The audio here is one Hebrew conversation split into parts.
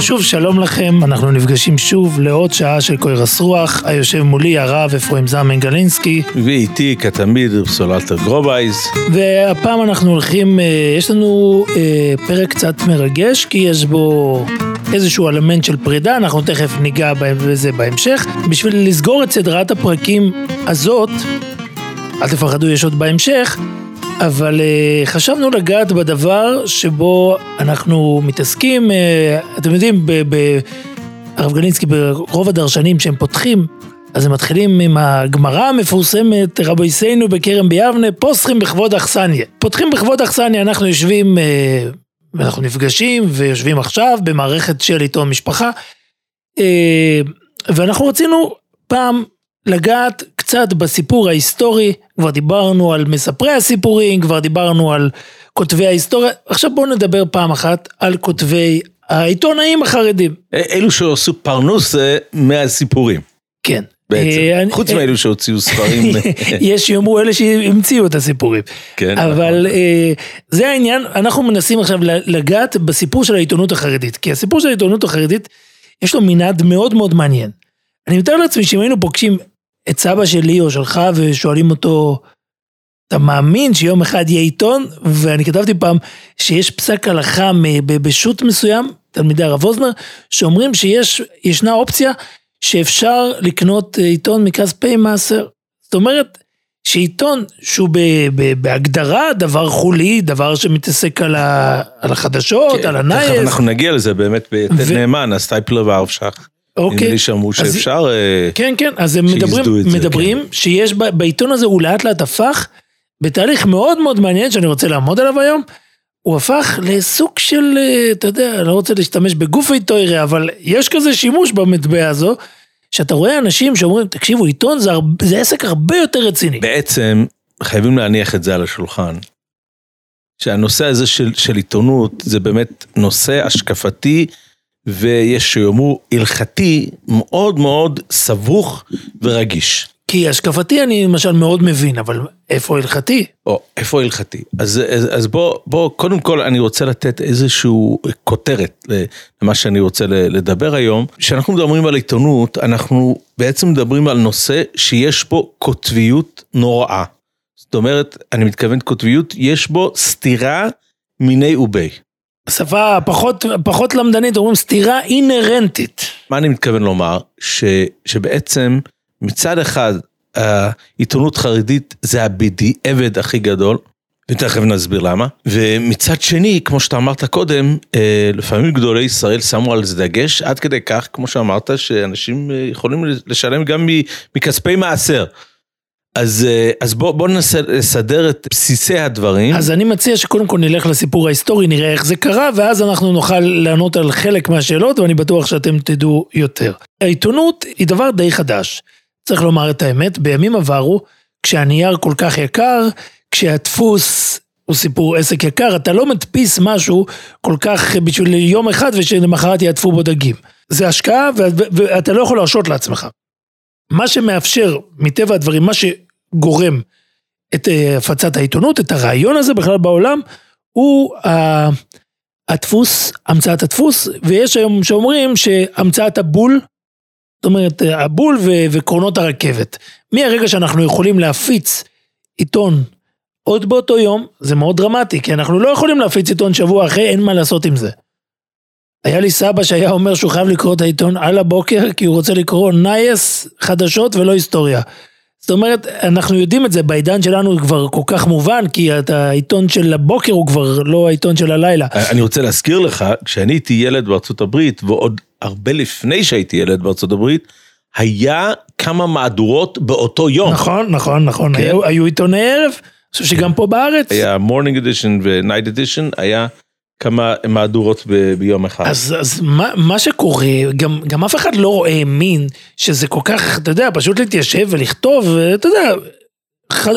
שוב שלום לכם, אנחנו נפגשים שוב לעוד שעה של קוירס רוח. היושב מולי הרב אפרים זמן גלינסקי, ואיתי כתמיד סולטר גרובייז. והפעם אנחנו הולכים, יש לנו פרק קצת מרגש, כי יש בו איזשהו אלמנט של פרידה, אנחנו תכף ניגע בזה בהמשך. בשביל לסגור את סדרת הפרקים הזאת, אל תפחדו, יש עוד בהמשך, אבל חשבנו לגעת בדבר שבו אנחנו מתעסקים, אתם יודעים, הרב גלינסקי, ברוב הדרשנים שהם פותחים, אז הם מתחילים עם הגמרא המפורסמת, רבייסנו בכרם ביבנה, פוסחים בכבוד אכסניה. פותחים בכבוד אכסניה, אנחנו יושבים, אנחנו נפגשים ויושבים עכשיו במערכת של עיתון משפחה, ואנחנו רצינו פעם לגעת קצת בסיפור ההיסטורי. כבר דיברנו על מספרי הסיפורים, כבר דיברנו על כותבי ההיסטוריה, עכשיו בואו נדבר פעם אחת על כותבי העיתונאים החרדים. אלו שעשו פרנוס מהסיפורים. כן. בעצם, חוץ מאלו שהוציאו ספרים. יש שיאמרו אלה שהמציאו את הסיפורים. כן. אבל זה העניין, אנחנו מנסים עכשיו לגעת בסיפור של העיתונות החרדית, כי הסיפור של העיתונות החרדית, יש לו מנעד מאוד מאוד מעניין. אני מתאר לעצמי שאם היינו פוגשים את סבא שלי או שלך ושואלים אותו, אתה מאמין שיום אחד יהיה עיתון? ואני כתבתי פעם שיש פסק הלכה בשו"ת מסוים, תלמידי הרב אוזנר, שאומרים שישנה אופציה שאפשר לקנות עיתון מכספי מעשר. זאת אומרת שעיתון שהוא בהגדרה דבר חולי, דבר שמתעסק על החדשות, כן, על הנייס. תכף אנחנו נגיע לזה באמת ביתד נאמן, הסטייפלר והרבש"ח. אוקיי. אם לי שמעו שאפשר, כן, כן, אז הם מדברים שיש בעיתון הזה, הוא לאט לאט הפך, בתהליך מאוד מאוד מעניין שאני רוצה לעמוד עליו היום, הוא הפך לסוג של, אתה יודע, אני לא רוצה להשתמש בגופי תוירה, אבל יש כזה שימוש במטבע הזו, שאתה רואה אנשים שאומרים, תקשיבו, עיתון זה עסק הרבה יותר רציני. בעצם חייבים להניח את זה על השולחן, שהנושא הזה של עיתונות, זה באמת נושא השקפתי, ויש שיאמרו הלכתי מאוד מאוד סבוך ורגיש. כי השקפתי אני למשל מאוד מבין, אבל איפה הלכתי? איפה הלכתי? אז בוא, קודם כל אני רוצה לתת איזשהו כותרת למה שאני רוצה לדבר היום. כשאנחנו מדברים על עיתונות, אנחנו בעצם מדברים על נושא שיש בו כותביות נוראה. זאת אומרת, אני מתכוון כותביות, יש בו סתירה מיני ובי. שפה פחות למדנית, אומרים סתירה אינרנטית. מה אני מתכוון לומר? שבעצם מצד אחד, העיתונות חרדית זה הבדיעבד הכי גדול, ותכף נסביר למה, ומצד שני, כמו שאתה אמרת קודם, לפעמים גדולי ישראל שמו על זה דגש, עד כדי כך, כמו שאמרת, שאנשים יכולים לשלם גם מכספי מעשר. אז בוא ננסה לסדר את בסיסי הדברים. אז אני מציע שקודם כל נלך לסיפור ההיסטורי, נראה איך זה קרה, ואז אנחנו נוכל לענות על חלק מהשאלות, ואני בטוח שאתם תדעו יותר. העיתונות היא דבר די חדש. צריך לומר את האמת, בימים עברו, כשהנייר כל כך יקר, כשהדפוס הוא סיפור עסק יקר, אתה לא מדפיס משהו כל כך בשביל יום אחד, ושלמחרת יעטפו בו דגים. זה השקעה, ואתה לא יכול להרשות לעצמך. מה שמאפשר מטבע הדברים, מה שגורם את הפצת העיתונות, את הרעיון הזה בכלל בעולם, הוא הדפוס, המצאת הדפוס, ויש היום שאומרים שהמצאת הבול, זאת אומרת הבול וקרונות הרכבת. מהרגע שאנחנו יכולים להפיץ עיתון עוד באותו יום, זה מאוד דרמטי, כי אנחנו לא יכולים להפיץ עיתון שבוע אחרי, אין מה לעשות עם זה. היה לי סבא שהיה אומר שהוא חייב לקרוא את העיתון על הבוקר, כי הוא רוצה לקרוא נייס, חדשות ולא היסטוריה. זאת אומרת, אנחנו יודעים את זה, בעידן שלנו כבר כל כך מובן, כי העיתון של הבוקר הוא כבר לא העיתון של הלילה. אני רוצה להזכיר לך, כשאני הייתי ילד בארצות הברית, ועוד הרבה לפני שהייתי ילד בארצות הברית, היה כמה מהדורות באותו יום. נכון. כן. היו עיתוני ערב, חושב שגם פה בארץ. היה morning edition ו-night edition, היה כמה מהדורות ביום אחד. אז מה שקורה, גם אף אחד לא האמין שזה כל כך, אתה יודע, פשוט להתיישב ולכתוב, אתה יודע,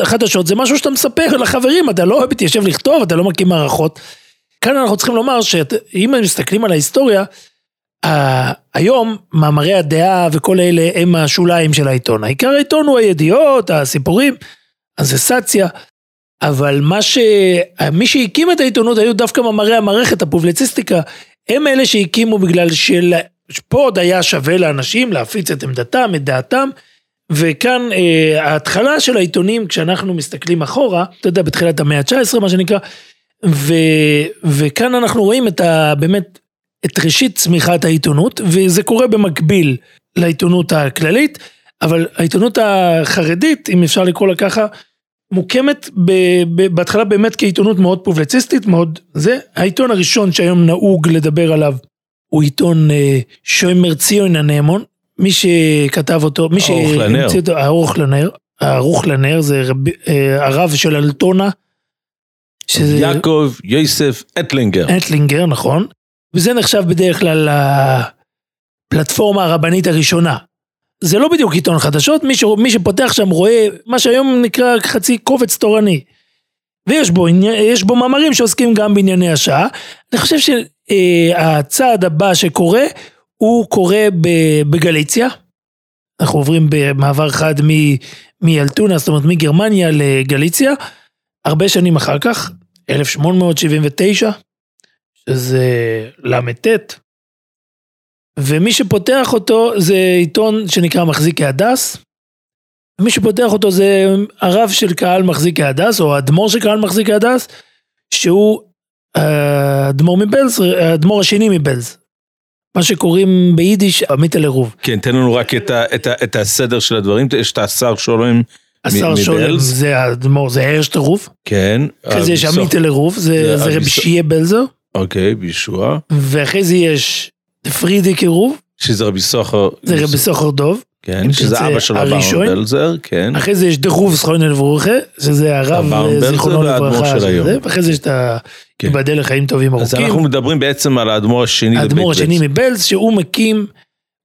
חדשות זה משהו שאתה מספר לחברים, אתה לא מתיישב לכתוב, אתה לא מקים מערכות, כאן אנחנו צריכים לומר שאם מסתכלים על ההיסטוריה, היום מאמרי הדעה וכל אלה הם השוליים של העיתון. העיקר העיתון הוא הידיעות, הסיפורים, הסנסציה, אבל מי שהקים את העיתונות היו דווקא מאמרי המערכת, הפובליציסטיקה, הם אלה שהקימו בגלל שפה עוד היה שווה לאנשים להפיץ את עמדתם, את דעתם, וכאן ההתחלה של העיתונים, כשאנחנו מסתכלים אחורה, אתה יודע, בתחילת המאה ה-19 מה שנקרא, וכאן אנחנו רואים את באמת את ראשית צמיחת העיתונות, וזה קורה במקביל לעיתונות הכללית, אבל העיתונות החרדית, אם אפשר לקרוא לה ככה, מוקמת בהתחלה באמת כעיתונות מאוד פובליציסטית, מאוד זה. העיתון הראשון שהיום נהוג לדבר עליו, הוא עיתון שוימר ציון הנאמון, מי שכתב אותו, הארוך לנר, זה הרב של אלטונה, שזה יעקב יוסף אטלינגר. אטלינגר, נכון. וזה נחשב בדרך כלל לפלטפורמה הרבנית הראשונה. זה לא בדיוק עיתון חדשות, מי שפותח שם רואה מה שהיום נקרא חצי קובץ תורני. ויש בו מאמרים שעוסקים גם בענייני השעה. אני חושב שהצעד הבא שקורה, הוא קורה בגליציה. אנחנו עוברים במעבר חד מאלטונה, זאת אומרת מגרמניה לגליציה, הרבה שנים אחר כך, 1879, שזה למתת, ומי שפותח אותו זה עיתון שנקרא מחזיק ההדס, ומי שפותח אותו זה הרב של קהל מחזיק ההדס, או האדמו"ר של קהל מחזיק ההדס, שהוא האדמו"ר השני מבלז, מה שקוראים ביידיש עמית הלרוב. כן, תן לנו רק את הסדר של הדברים, יש את השר שולם, השר שולם זה האדמו"ר, זה הרשטרוף, כן, כזה יש עמית הלרוב, זה רב שיהיה בלזר, אוקיי, בישוע. ואחרי זה יש פרידי קירוב. שזה רבי סוחר. זה רבי סוחר דוב. כן, שזה אבא של אברהם בלזר, כן. אחרי זה יש דרוב זכרונו לברוכה, שזה הרב זכרונו לברכה. ואחרי זה יש את ייבדל לחיים טובים ארוכים. אז אנחנו מדברים בעצם על האדמו"ר השני. האדמו"ר השני מבלז, שהוא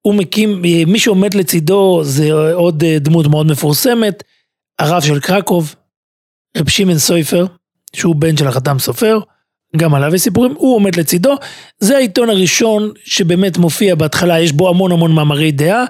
מקים, מי שעומד לצידו, זה עוד דמות מאוד מפורסמת, הרב של קרקוב, רב שמעון סופר, שהוא בן של החתם סופר, גם עליו יש סיפורים, הוא עומד לצידו, זה העיתון הראשון שבאמת מופיע בהתחלה, יש בו המון המון מאמרי דעה,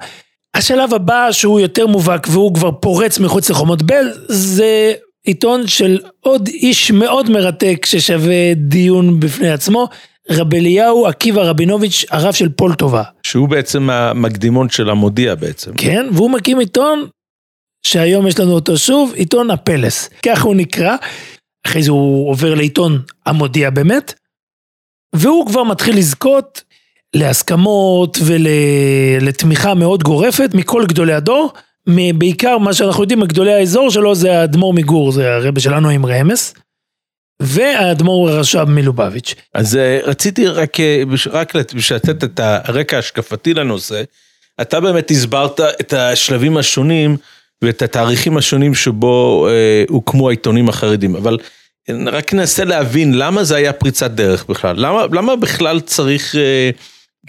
השלב הבא שהוא יותר מובהק, והוא כבר פורץ מחוץ לחומות בל, זה עיתון של עוד איש מאוד מרתק, ששווה דיון בפני עצמו, רב אליהו עקיבא רבינוביץ', הרב של פולטובה. שהוא בעצם המקדימון של המודיע בעצם. כן, והוא מקים עיתון, שהיום יש לנו אותו שוב, עיתון הפלס, כך הוא נקרא, אחרי זה הוא עובר לעיתון המודיע באמת, והוא כבר מתחיל לזכות להסכמות ולתמיכה מאוד גורפת מכל גדולי הדור, בעיקר מה שאנחנו יודעים, גדולי האזור שלו זה האדמו"ר מגור, זה הרב שלנו עם רמז, והאדמו"ר הרש"ב מלובביץ'. אז רציתי רק לשתת את הרקע השקפתי לנושא, אתה באמת הסברת את השלבים השונים, ואת התאריכים השונים שבו הוקמו העיתונים החרדים, אבל רק ננסה להבין למה זה היה פריצת דרך בכלל, למה בכלל צריך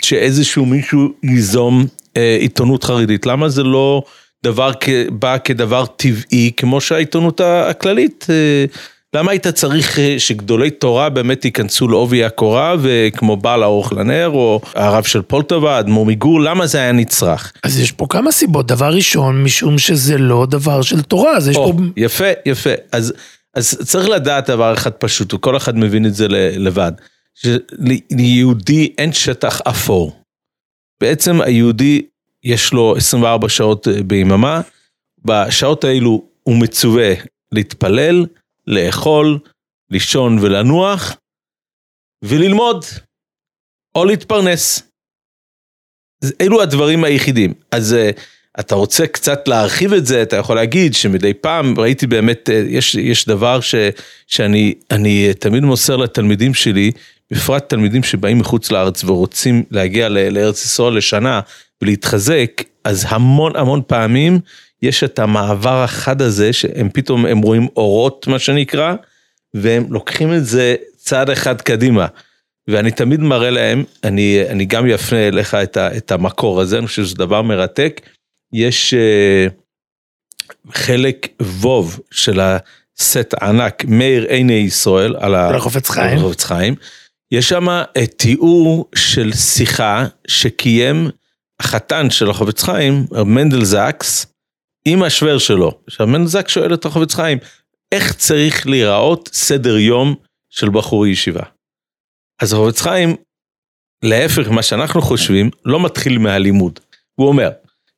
שאיזשהו מישהו ייזום עיתונות חרדית, למה זה לא בא כדבר טבעי כמו שהעיתונות הכללית, למה היית צריך שגדולי תורה באמת ייכנסו לעובי הקורה, וכמו בעל הארוך לנר, או הרב של פולטובה, אדמו"ר מגור, למה זה היה נצרך? אז יש פה כמה סיבות, דבר ראשון, משום שזה לא דבר של תורה, אז יש פה... יפה, יפה, אז צריך לדעת דבר אחד פשוט, וכל אחד מבין את זה לבד, שליהודי אין שטח אפור, בעצם היהודי יש לו 24 שעות ביממה, בשעות האלו הוא מצווה להתפלל, לאכול, לישון ולנוח, וללמוד, או להתפרנס. אלו הדברים היחידים. אז אתה רוצה קצת להרחיב את זה, אתה יכול להגיד שמדי פעם ראיתי באמת, יש דבר שאני תמיד מוסר לתלמידים שלי, בפרט תלמידים שבאים מחוץ לארץ ורוצים להגיע לארץ ישראל לשנה ולהתחזק, אז המון המון פעמים יש את המעבר החד הזה, שהם פתאום הם רואים אורות, מה שנקרא, והם לוקחים את זה צעד אחד קדימה, ואני תמיד מראה להם, אני גם יפנה אליך את המקור הזה, אני חושב שזה דבר מרתק, יש חלק ווב של הסט הענק, מאיר עיני ישראל, על החופץ חיים, יש שם תיאור של שיחה שקיים החתן של החפץ חיים, מנדל זקס, עם השוור שלו. מנדל זקס שואל את החפץ חיים, איך צריך להיראות סדר יום של בחורי ישיבה? אז החפץ חיים, להפך מה שאנחנו חושבים, לא מתחיל מהלימוד. הוא אומר,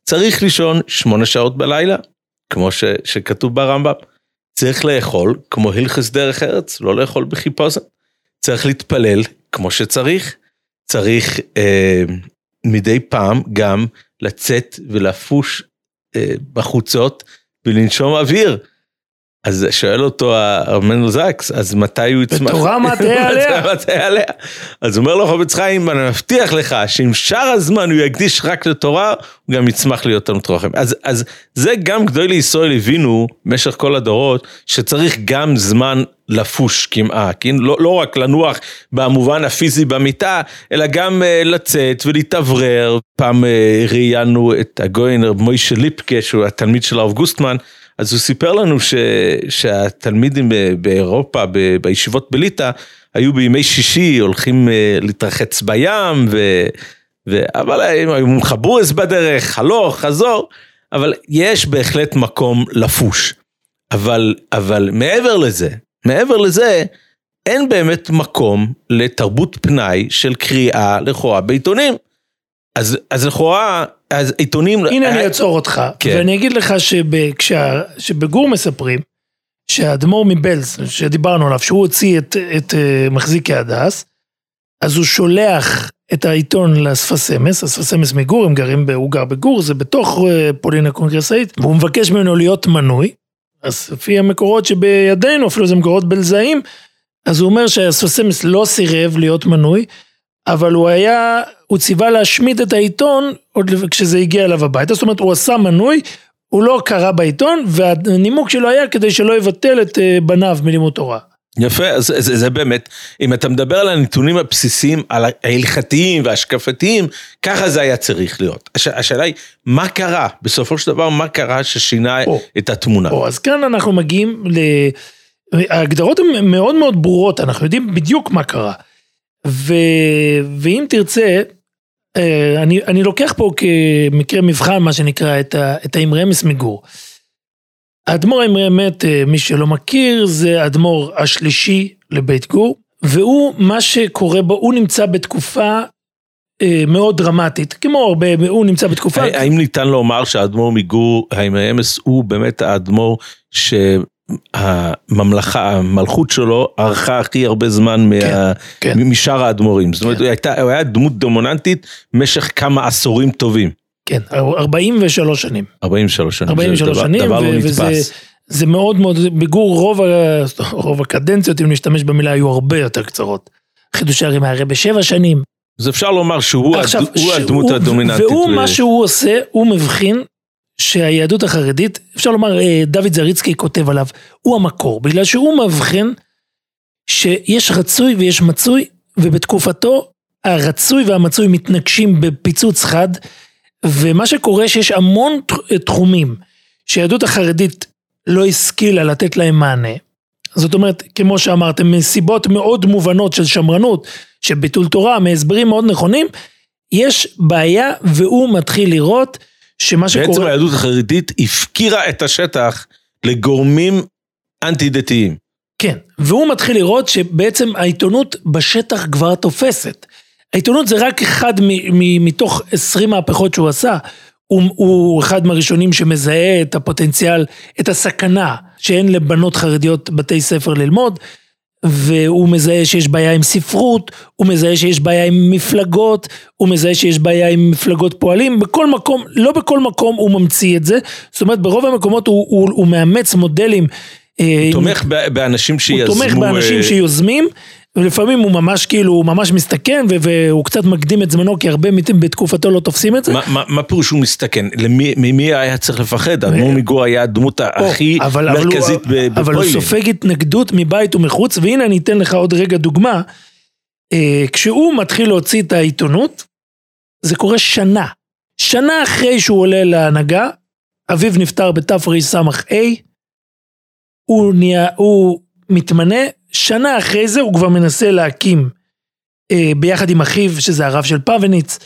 צריך לישון 8 שעות בלילה, כמו שכתוב ברמב"ם, צריך לאכול כמו הלכס דרך ארץ, לא לאכול בחיפוזן, צריך להתפלל כמו שצריך, צריך מדי פעם גם לצאת ולהפוש בחוצות ולנשום אוויר. אז שואל אותו מנדל זקס, אז מתי הוא יצמח? בתורה מתי עליה? אז אומר לו חפץ חיים, אני מבטיח לך שאם שאר הזמן הוא יקדיש רק לתורה, הוא גם יצמח להיות תלמיד חכם. אז זה גם גדולי ישראל הבינו, במשך כל הדורות, שצריך גם זמן לפוש כמעט, כן? לא רק לנוח במובן הפיזי במיטה, אלא גם לצאת ולהתאוורר. פעם ראיינו את הגויינר מוישה ליפקה, שהוא התלמיד של הרב גוסטמן, אז הוא סיפר לנו שהתלמידים באירופה, בישיבות בליטה, היו בימי שישי, הולכים להתרחץ בים, אבל הם חבו אז בדרך, חלוך, חזור, אבל יש בהחלט מקום לפוש. אבל מעבר לזה, אין באמת מקום לתרבות פנאי של קריאה לכאורה בעיתונים. אז לכאורה, אז עיתונים... הנה אני אצור אותך, כן. ואני אגיד לך שבגור מספרים, שהאדמו"ר מבלז, שדיברנו עליו, שהוא הוציא את מחזיקי הדס, אז הוא שולח את העיתון לספסמס, הספסמס מגור, הוא גר בגור, זה בתוך פולין הקונגרסאית, והוא מבקש ממנו להיות מנוי, אז לפי המקורות שבידינו, אפילו זה מקורות בלזאים, אז הוא אומר שהספסמס לא סירב להיות מנוי, אבל הוא ציווה להשמיד את העיתון, עוד כשזה הגיע אליו הביתה, זאת אומרת, הוא עשה מנוי, הוא לא קרא בעיתון, והנימוק שלו היה כדי שלא יבטל את בניו מלימוד תורה. יפה, אז זה באמת, אם אתה מדבר על הנתונים הבסיסיים, על ההלכתיים וההשקפתיים, ככה זה היה צריך להיות. השאלה היא, מה קרה? בסופו של דבר, מה קרה ששינה את התמונה? אז כאן אנחנו מגיעים, ההגדרות הן מאוד מאוד ברורות, אנחנו יודעים בדיוק מה קרה. ואם תרצה, אני לוקח פה כמקרה מבחן, מה שנקרא, את האמרי מס מגור. האדמו"ר האמרי מת, מי שלא מכיר, זה האדמו"ר השלישי לבית גור, והוא, מה שקורה בו, הוא נמצא בתקופה מאוד דרמטית, כמו הרבה, הוא נמצא בתקופה... האם ניתן לומר שהאדמו"ר מגור, האמרי מס, הוא באמת האדמו"ר ש... המלכות שלו ערכה הכי הרבה זמן משאר האדמו"רים. זאת אומרת, הוא היה דמות דומיננטית משך כמה עשורים טובים. כן, 43 שנים. 43 שנים, דבר לא נתפס. זה מאוד מאוד, בגור רוב הקדנציות, אם נשתמש במילה, היו הרבה יותר קצרות. חידושי הרי מהרי ב7 שנים. אז אפשר לומר שהוא הדמות הדומיננטית. והוא מה שהוא עושה, הוא מבחין, שהיהדות החרדית, אפשר לומר, דוד זריצקי כותב עליו, הוא המקור, בגלל שהוא מבחין שיש רצוי ויש מצוי, ובתקופתו הרצוי והמצוי מתנגשים בפיצוץ חד, ומה שקורה שיש המון תחומים, שהיהדות החרדית לא השכילה לתת להם מענה. זאת אומרת, כמו שאמרתם, מסיבות מאוד מובנות של שמרנות, של ביטול תורה, מהסברים מאוד נכונים, יש בעיה והוא מתחיל לראות, בעצם היהדות החרדית הפקירה את השטח לגורמים אנטי-דתיים. כן, והוא מתחיל לראות שבעצם העיתונות בשטח כבר תופסת. העיתונות זה רק אחד מתוך 20 מהפכות שהוא עשה, הוא אחד מהראשונים שמזהה את הפוטנציאל, את הסכנה שאין לבנות חרדיות בתי ספר ללמוד, והוא מזהה שיש בעיה עם ספרות, הוא מזהה שיש בעיה עם מפלגות, הוא מזהה שיש בעיה עם מפלגות פועלים, בכל מקום, לא בכל מקום הוא ממציא את זה, זאת אומרת ברוב המקומות הוא מאמץ מודלים. הוא תומך באנשים שיזמו. הוא תומך באנשים שיוזמים, ולפעמים הוא ממש כאילו, הוא ממש מסתכן, והוא קצת מקדים את זמנו, כי הרבה בתקופתו לא תופסים את זה. מה פירוש הוא מסתכן? ממי היה צריך לפחד? אדמו"ר מגור היה הדמות הכי מרכזית בפולין. אבל הוא סופג התנגדות מבית ומחוץ, והנה אני אתן לך עוד רגע דוגמה, כשהוא מתחיל להוציא את העיתונות, זה קורה שנה אחרי שהוא עולה להנהגה, אביו נפטר בתרס"ה, הוא מתמנה, שנה אחרי זה הוא כבר מנסה להקים ביחד עם אחיו, שזה הרב של פאבניץ,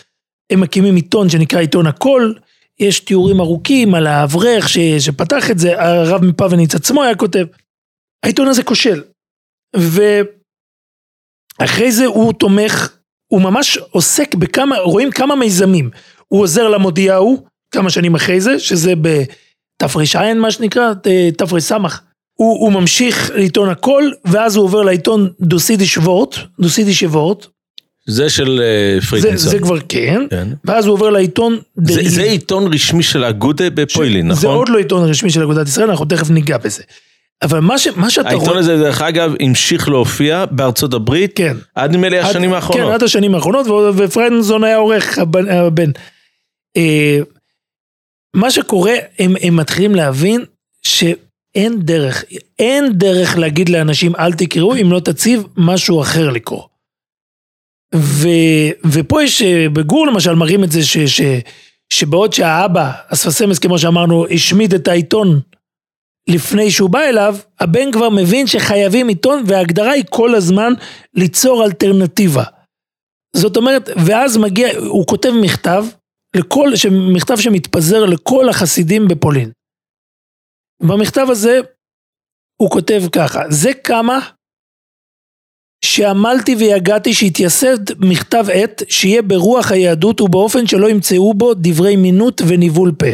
הם מקימים עיתון שנקרא עיתון הכל, יש תיאורים ארוכים על האברך שפתח את זה, הרב מפאבניץ עצמו היה כותב, העיתון הזה כושל, ואחרי זה הוא תומך, הוא ממש עוסק בכמה, רואים כמה מיזמים, הוא עוזר למודיעו, כמה שנים אחרי זה, שזה בתפרישיין מה שנקרא, תפריסמך, הוא ממשיך לעיתון הכל, ואז הוא עובר לעיתון דוסידי שבועות, זה של פרידנסון. זה כבר כן, ואז הוא עובר לעיתון דרעי. זה עיתון רשמי של האגודה בפוילין, נכון? זה עוד לא עיתון רשמי של אגודת ישראל, אנחנו תכף ניגע בזה. אבל מה שאתה רואה... העיתון הזה, דרך אגב, המשיך להופיע בארצות הברית, עד נמלא השנים האחרונות. כן, עד השנים האחרונות, ופרידנסון היה עורך הבן. מה שקורה, הם מתחילים להבין ש... אין דרך להגיד לאנשים אל תקראו, אם לא תציב משהו אחר לקרוא. ופה יש בגור למשל מראים את זה שבעוד שהאבא, הספסמס כמו שאמרנו, השמיד את העיתון לפני שהוא בא אליו, הבן כבר מבין שחייבים עיתון, וההגדרה היא כל הזמן ליצור אלטרנטיבה. זאת אומרת, ואז מגיע, הוא כותב מכתב שמתפזר לכל החסידים בפולין. במכתב הזה הוא כותב ככה, זה כמה שעמלתי ויגעתי שהתייסד מכתב עת שיהיה ברוח היהדות ובאופן שלא ימצאו בו דברי מינות וניבול פה.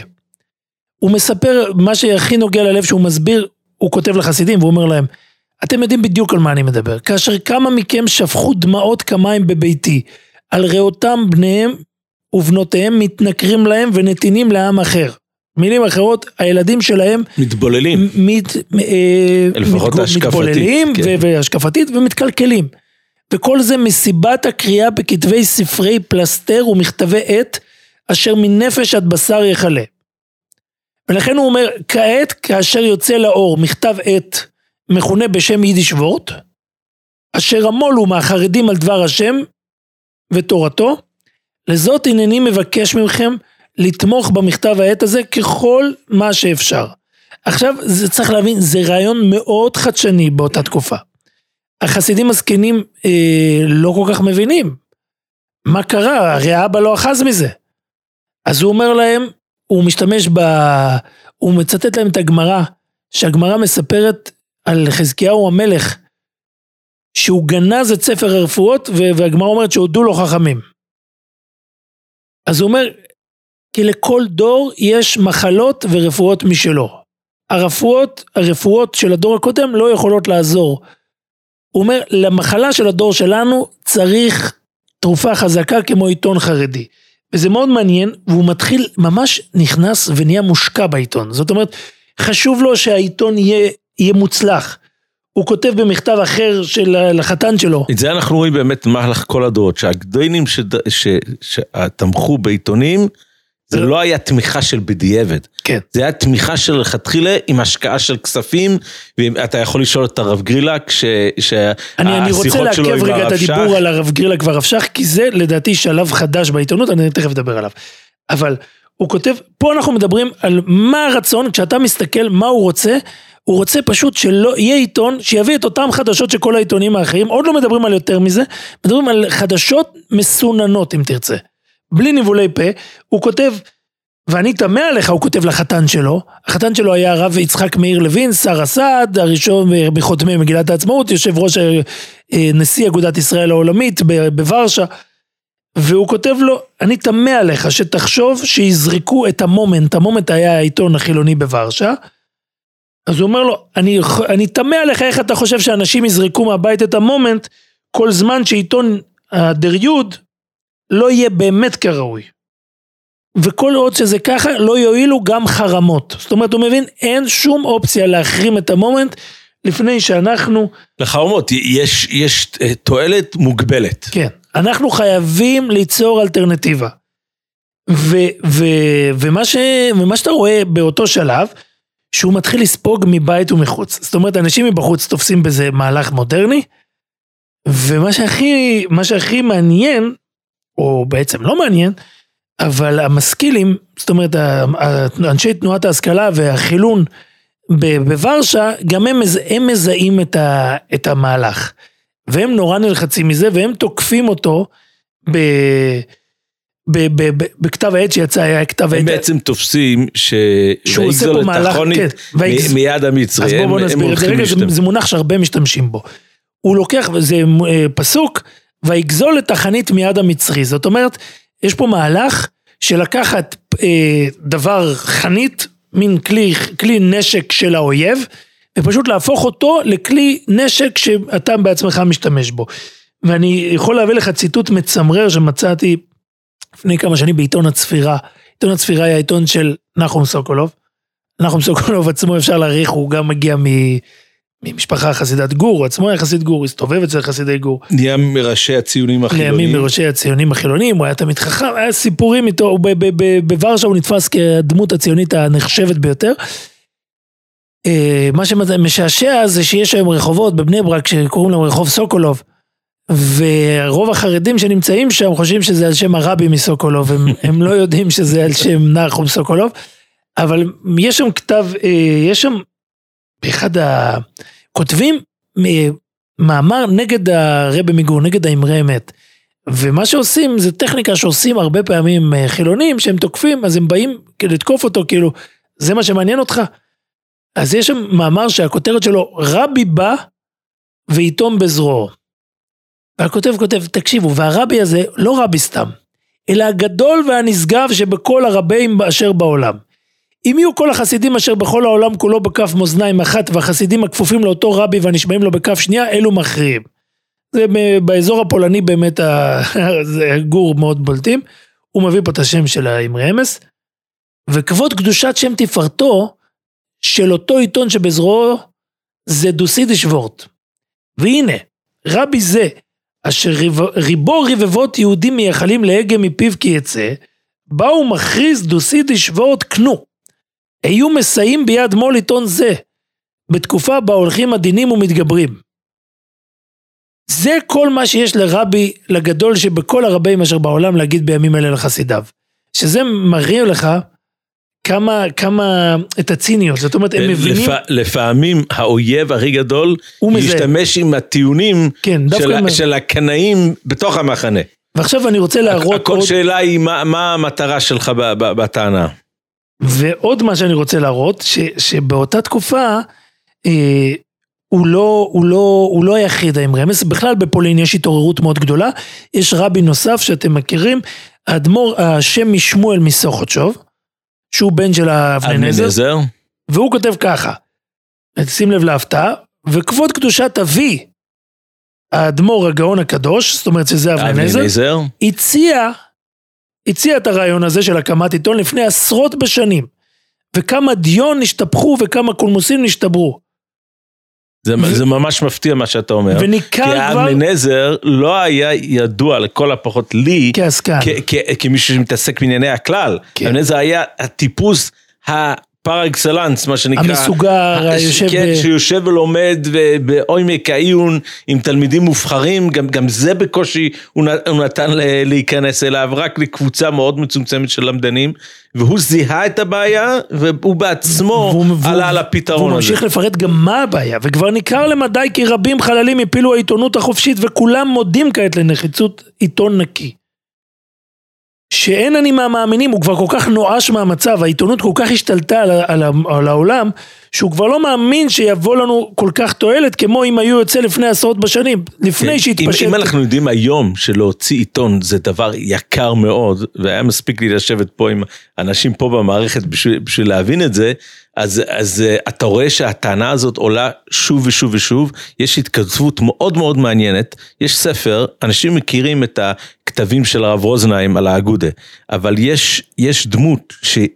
הוא מספר מה שהכי נוגע ללב שהוא מסביר, הוא כותב לחסידים והוא אומר להם, אתם יודעים בדיוק על מה אני מדבר, כאשר כמה מכם שפכו דמעות כמיים בביתי, על ראותם בניהם ובנותיהם מתנכרים להם ונתינים לעם אחר. מילים אחרות, הילדים שלהם מתבוללים, מתבוללים והשקפתית ומתקלקלים. וכל זה מסיבת הקריאה בכתבי ספרי פלסטר ומכתבי עת, אשר מנפש עד בשר יחלה. ולכן הוא אומר, כעת כאשר יוצא לאור מכתב עת, מכונה בשם יידיש וורט, אשר המול הוא מהחרדים על דבר השם ותורתו, לזאת הנני מבקש ממכם, לתמוך במכתב העת הזה ככל מה שאפשר. עכשיו זה צריך להבין, זה רעיון מאוד חדשני באותה תקופה. החסידים הזקנים לא כל כך מבינים. מה קרה? הרי אבא לא אחז מזה. אז הוא אומר להם, הוא מצטט להם את הגמרא, שהגמרא מספרת על חזקיהו המלך, שהוא גנז את ספר הרפואות, והגמרא אומרת שהודו לו חכמים. אז הוא אומר, כי לכל דור יש מחלות ורפואות משלו. הרפואות של הדור הקודם לא יכולות לעזור. הוא אומר, למחלה של הדור שלנו צריך תרופה חזקה כמו עיתון חרדי. וזה מאוד מעניין, והוא מתחיל, ממש נכנס ונהיה מושקע בעיתון. זאת אומרת, חשוב לו שהעיתון יהיה מוצלח. הוא כותב במכתב אחר של החתן שלו. את זה אנחנו רואים באמת מהלך כל הדורות, שהגדיינים שתמכו בעיתונים, זה לא היה תמיכה של בדיעבד. כן. זה היה תמיכה של התחילה עם השקעה של כספים, ואתה יכול לשאול את הרב גרילק, אני רוצה לעכב רגע את הדיבור על הרב גרילק והרב שח, כי זה לדעתי שלב חדש בעיתונות, אני תכף אדבר עליו. אבל הוא כותב, פה אנחנו מדברים על מה הרצון, כשאתה מסתכל מה הוא רוצה פשוט שלא יהיה עיתון, שיביא את אותם חדשות שכל העיתונים האחרים, עוד לא מדברים על יותר מזה, מדברים על חדשות מסוננות אם תרצה. בלי ניבולי פה, הוא כותב, ואני תמה עליך, הוא כותב לחתן שלו, החתן שלו היה הרב יצחק מאיר לוין, שר הסעד, הראשון בחותמי מגילת העצמאות, יושב ראש נשיא אגודת ישראל העולמית, בוורשה, והוא כותב לו, אני תמה עליך, שתחשוב שיזרקו את המומנט, המומנט היה העיתון החילוני בוורשה, אז הוא אומר לו, אני תמה עליך, איך אתה חושב שאנשים יזרקו מהבית את המומנט, כל זמן שעיתון הדריוד, לא יהיה באמת כראוי. וכל עוד שזה ככה, לא יועילו גם חרמות. זאת אומרת, הוא מבין, אין שום אופציה להחרים את המומנט, לפני שאנחנו... לחרמות, יש תועלת מוגבלת. כן, אנחנו חייבים ליצור אלטרנטיבה. ומה שאתה רואה באותו שלב, שהוא מתחיל לספוג מבית ומחוץ. זאת אומרת, אנשים מבחוץ תופסים בזה מהלך מודרני, ומה שהכי מעניין, או בעצם לא מעניין, אבל המשכילים, זאת אומרת, אנשי תנועת ההשכלה והחילון בוורשה, גם הם מזהים את המהלך. והם נורא נלחצים מזה, והם תוקפים אותו בכתב העת שיצא, היה כתב העת. הם בעצם תופסים שהוא עושה פה מהלך, כן. מיד המצרים. אז בואו נסביר את זה רגע, זה מונח שהרבה משתמשים בו. הוא לוקח, וזה פסוק, והגזול את החנית מיד המצרי. זאת אומרת, יש פה מהלך של לקחת דבר חנית, מין כלי נשק של האויב, ופשוט להפוך אותו לכלי נשק שאתה בעצמך משתמש בו. ואני יכול להביא לך ציטוט מצמרר שמצאתי לפני כמה שנים בעיתון הצפירה. עיתון הצפירה היה עיתון של נחום סוקולוב. נחום סוקולוב עצמו אפשר להעריך, הוא גם מגיע ממשפחה חסידת גור, הוא עצמו היה חסיד גור, הסתובב אצל חסידי גור. נהיה מראשי הציונים החילונים. נהיה מראשי הציונים החילונים, הוא היה תמיד חכם, היה סיפורים איתו, בוורשה הוא נתפס כדמות הציונית הנחשבת ביותר. מה שמשעשע זה שיש היום רחובות בבני ברק שקוראים להם רחוב סוקולוב, ורוב החרדים שנמצאים שם חושבים שזה על שם הרבי מסוקולוב, הם לא יודעים שזה על שם נחום סוקולוב, אבל יש שם כתב, יש שם באחד הכותבים מאמר נגד הרבי מגור, נגד האמרי אמת, ומה שעושים זה טכניקה שעושים הרבה פעמים חילונים שהם תוקפים, אז הם באים לתקוף אותו כאילו זה מה שמעניין אותך. אז יש שם מאמר שהכותרת שלו, רבי בא ויתום בזרועו. והכותב כותב, תקשיבו, והרבי הזה לא רבי סתם, אלא הגדול והנשגב שבכל הרבים אשר בעולם. אם יהיו כל החסידים אשר בכל העולם כולו בכף מאזניים אחת, והחסידים הכפופים לאותו רבי והנשמעים לו בכף שנייה, אלו מכריעים. זה באזור הפולני באמת הגור מאוד בולטים, הוא מביא פה את השם של האמרי אמס, וכבוד קדושת שם תפארתו, של אותו עיתון שבזרועו זה דוסידי שבורט. והנה, רבי זה, אשר ריבו רבבות יהודים מייחלים להגה מפיו כי יצא, באו מכריז דוסידי שבורט קנו. היו מסיים ביד מול עיתון זה, בתקופה בה הולכים עדינים ומתגברים. זה כל מה שיש לרבי, לגדול שבכל הרבים אשר בעולם להגיד בימים אלה לחסידיו. שזה מראה לך, כמה את הציניות, זאת אומרת, הם מבינים... לפעמים האויב הכי גדול, להשתמש עם הטיעונים של הקנאים בתוך המחנה. ועכשיו אני רוצה להראות... הכל שאלה היא מה המטרה שלך בטענה. ועוד מה שאני רוצה להראות, שבאותה תקופה, הוא לא היחיד האמרי אמס, בכלל בפולין יש התעוררות מאוד גדולה, יש רבי נוסף שאתם מכירים, האדמו"ר השם משמואל מסוכותשוב, שהוא בן של אבני נזר, והוא כותב ככה, שים לב להפתעה, וכבוד קדושת אבי, האדמו"ר הגאון הקדוש, זאת אומרת שזה אבני נזר, הציע את הרעיון הזה של הקמת עיתון לפני עשרות בשנים, וכמה דיון נשתפחו, וכמה קולמוסים נשתברו. זה ממש מפתיע מה שאתה אומר, כי אבני נזר לא היה ידוע לכל הפחות לי, כמישהו שמתעסק בענייני הכלל, אבני נזר היה הטיפוס הפר אקסלנס, מה שנקרא, המסוגר, שיושב ולומד, בעומק העיון, עם תלמידים מובחרים, גם זה בקושי, הוא נתן להיכנס אליו, רק לקבוצה מאוד מצומצמת של למדנים, והוא זיהה את הבעיה, והוא בעצמו עלה על הפתרון הזה. והוא ממשיך לפרט גם מה הבעיה, וכבר ניכר למדי כי רבים חללים הפילו העיתונות החופשית, וכולם מודים כעת לנחיצות עיתון נקי. שאין אני מהמאמינים, הוא כבר כל כך נואש מהמצב, העיתונות כל כך השתלטה על העולם, שהוא כבר לא מאמין שיבוא לנו כל כך תועלת, כמו אם היו יוצא לפני עשרות בשנים, לפני שהתפשט. אם אנחנו יודעים היום שלהוציא עיתון זה דבר יקר מאוד, והיה מספיק לי לשבת פה עם אנשים פה במערכת בשביל להבין את זה, אז אתה רואה שהטענה הזאת עולה שוב ושוב ושוב, יש התכתבות מאוד מאוד מעניינת, יש ספר, אנשים מכירים את הכתבים של הרב רוזנהיים על האגודה, אבל יש דמות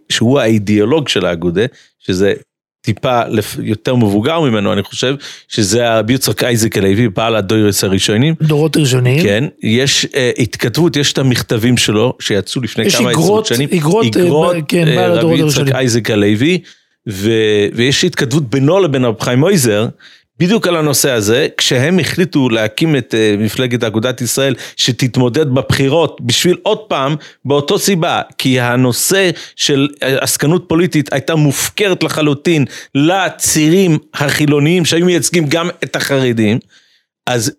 שהוא האידיאולוג של האגודה, שזה טיפה יותר מבוגר ממנו, אני חושב, שזה הרב יצחק אייזק הלוי, פעל הדורות הראשונים. דורות ראשונים. כן, יש התכתבות, יש את המכתבים שלו, שיצאו לפני כמה עשרות שנים. יש איגרות, כן, פעל הדורות הראשונים. רב יצחק אייזק הלוי, ויש התכתבות בינו לבין הרב חיים מויזר, בדיוק על הנושא הזה, כשהם החליטו להקים את מפלגת אגודת ישראל, שתתמודד בבחירות, בשביל עוד פעם, באותו סיבה, כי הנושא של עסקנות פוליטית, הייתה מופקרת לחלוטין, לצירים החילוניים, שהיו מייצגים גם את החרדים, אז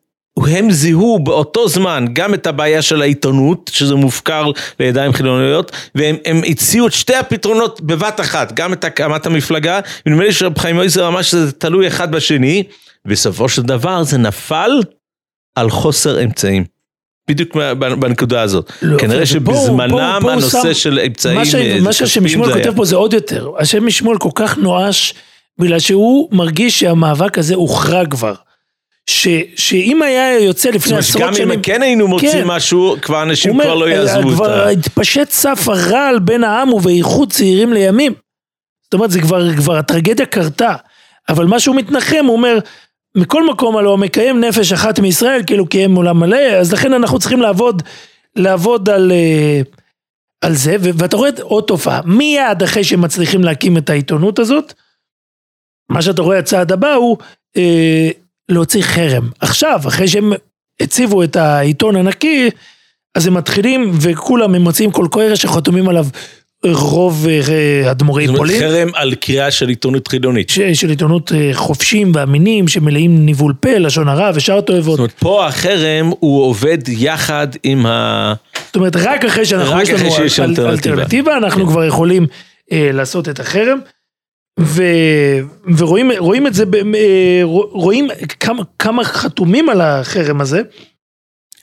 הם זיהו באותו זמן גם את הבעיה של העיתונות, שזה מופקר לידיים חילוניות, והם הציעו את שתי הפתרונות בבת אחת, גם את הקמת המפלגה, ונדמה לי שחיים עוזר ממש שזה תלוי אחד בשני, בסופו של דבר זה נפל על חוסר אמצעים. בדיוק בנקודה הזאת. כנראה שבזמנם הנושא של אמצעים... מה שמשמול כותב פה זה עוד יותר. השם משמול כל כך נואש, בגלל שהוא מרגיש שהמאבק הזה הוכרע כבר. שאם היה יוצא לפני עשרות שנים... גם אם כן היינו מוצאים משהו, כבר אנשים כבר לא יעזבו אותה. כבר התפשט סף הרעל בין העם ובייחוד צעירים לימים. זאת אומרת, זה כבר הטרגדיה קרתה. אבל מה שהוא מתנחם, הוא אומר... מכל מקום הלא מקיים נפש אחת מישראל, כאילו קיים עולם מלא, אז לכן אנחנו צריכים לעבוד על זה, ואתה רואה עוד תופעה, מיד אחרי שמצליחים להקים את העיתונות הזאת, מה שאתה רואה הצעד הבא הוא, להוציא חרם. עכשיו, אחרי שהם הציבו את העיתון הנקי, אז הם מתחילים, וכולם הם מוצאים כל קוהרה שחתומים עליו, רוב אדמו"רי פולין. זאת אומרת, חרם על קריאה של עיתונות חילונית. של עיתונות חופשים ואמינים, שמלאים ניבול פה, לשון הרע ושאר תועבות. זאת אומרת, פה החרם הוא עובד יחד עם ה... זאת אומרת, רק אחרי שאנחנו יש לנו אלטרנטיבה, אנחנו כבר יכולים לעשות את החרם, ורואים את זה, רואים כמה חתומים על החרם הזה,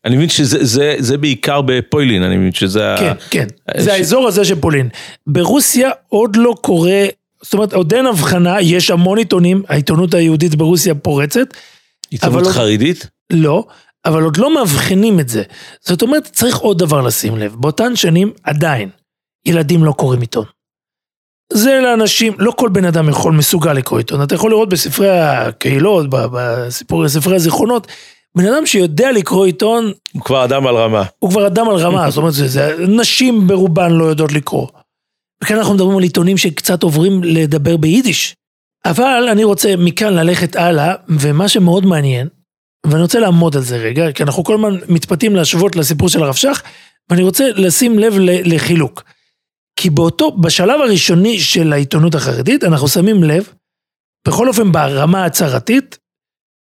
אני מבין שזה בעיקר בפולין, אני מבין שזה... כן, כן, זה האזור הזה של פולין. ברוסיה עוד לא קורה, זאת אומרת, עוד אין הבחנה, יש המון עיתונים, העיתונות היהודית ברוסיה פורצת. עיתונות חרדית? לא, אבל עוד לא מבחינים את זה. זאת אומרת, צריך עוד דבר לשים לב, באותן שנים עדיין, ילדים לא קוראים עיתון. זה לאנשים, לא כל בן אדם יכול מסוגל לקרוא עיתון, אתה יכול לראות בספרי הקהילות, בספרי הזיכרונות, בן אדם שיודע לקרוא עיתון... הוא כבר אדם על רמה. הוא כבר אדם על רמה, זאת אומרת, נשים ברובן לא יודעות לקרוא. וכאן אנחנו מדברים על עיתונים שקצת עוברים לדבר ביידיש. אבל אני רוצה מכאן ללכת הלאה, ומה שמאוד מעניין, ואני רוצה לעמוד על זה רגע, כי אנחנו כל הזמן מתפתים להשוות לסיפור של הרב שך, ואני רוצה לשים לב לחילוק. כי בשלב הראשוני של העיתונות החרדית, אנחנו שמים לב, בכל אופן ברמה הצהרתית,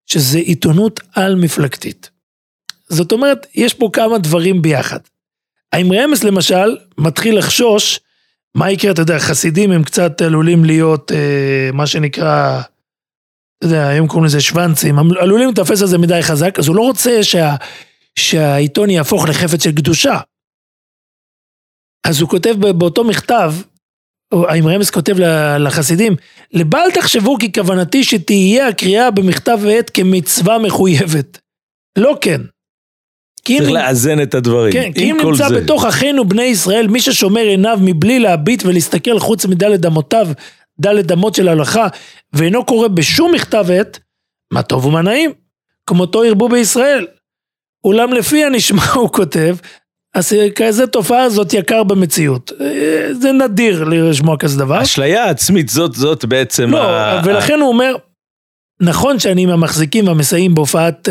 שזה עיתונות על מפלגתית. זאת אומרת, יש פה כמה דברים ביחד. האמרמס למשל, מתחיל לחשוש, מה יקרה, אתה יודע, חסידים הם קצת עלולים להיות, מה שנקרא, אתה יודע, היום קוראים לזה שוונצים, עלולים לתפס על זה מדי חזק, אז הוא לא רוצה שהעיתון יהפוך לחפץ של קדושה. אז הוא כותב באותו מכתב, האמרמס כותב לחסידים, לבל תחשבו כי כוונתי שתהיה הקריאה במכתב ועת כמצווה מחויבת. לא כן. צריך לאזן את הדברים. כן, כי אם נמצא בתוך אחינו בני ישראל, מי ששומר עיניו מבלי להביט ולהסתכל חוץ מדלת אמותיו, דלת אמות של ההלכה, ואינו קורא בשום מכתב ועת, מה טוב ומה נעים, כמותו ירבו בישראל. אולם לפי הנשמע הוא כותב, אז כזה תופעה זאת יקר במציאות. זה נדיר לשמוע כזה דבר. השליה העצמית זאת בעצם... לא, ולכן הוא אומר, נכון שאני עם המחזיקים והמסעים בהופעת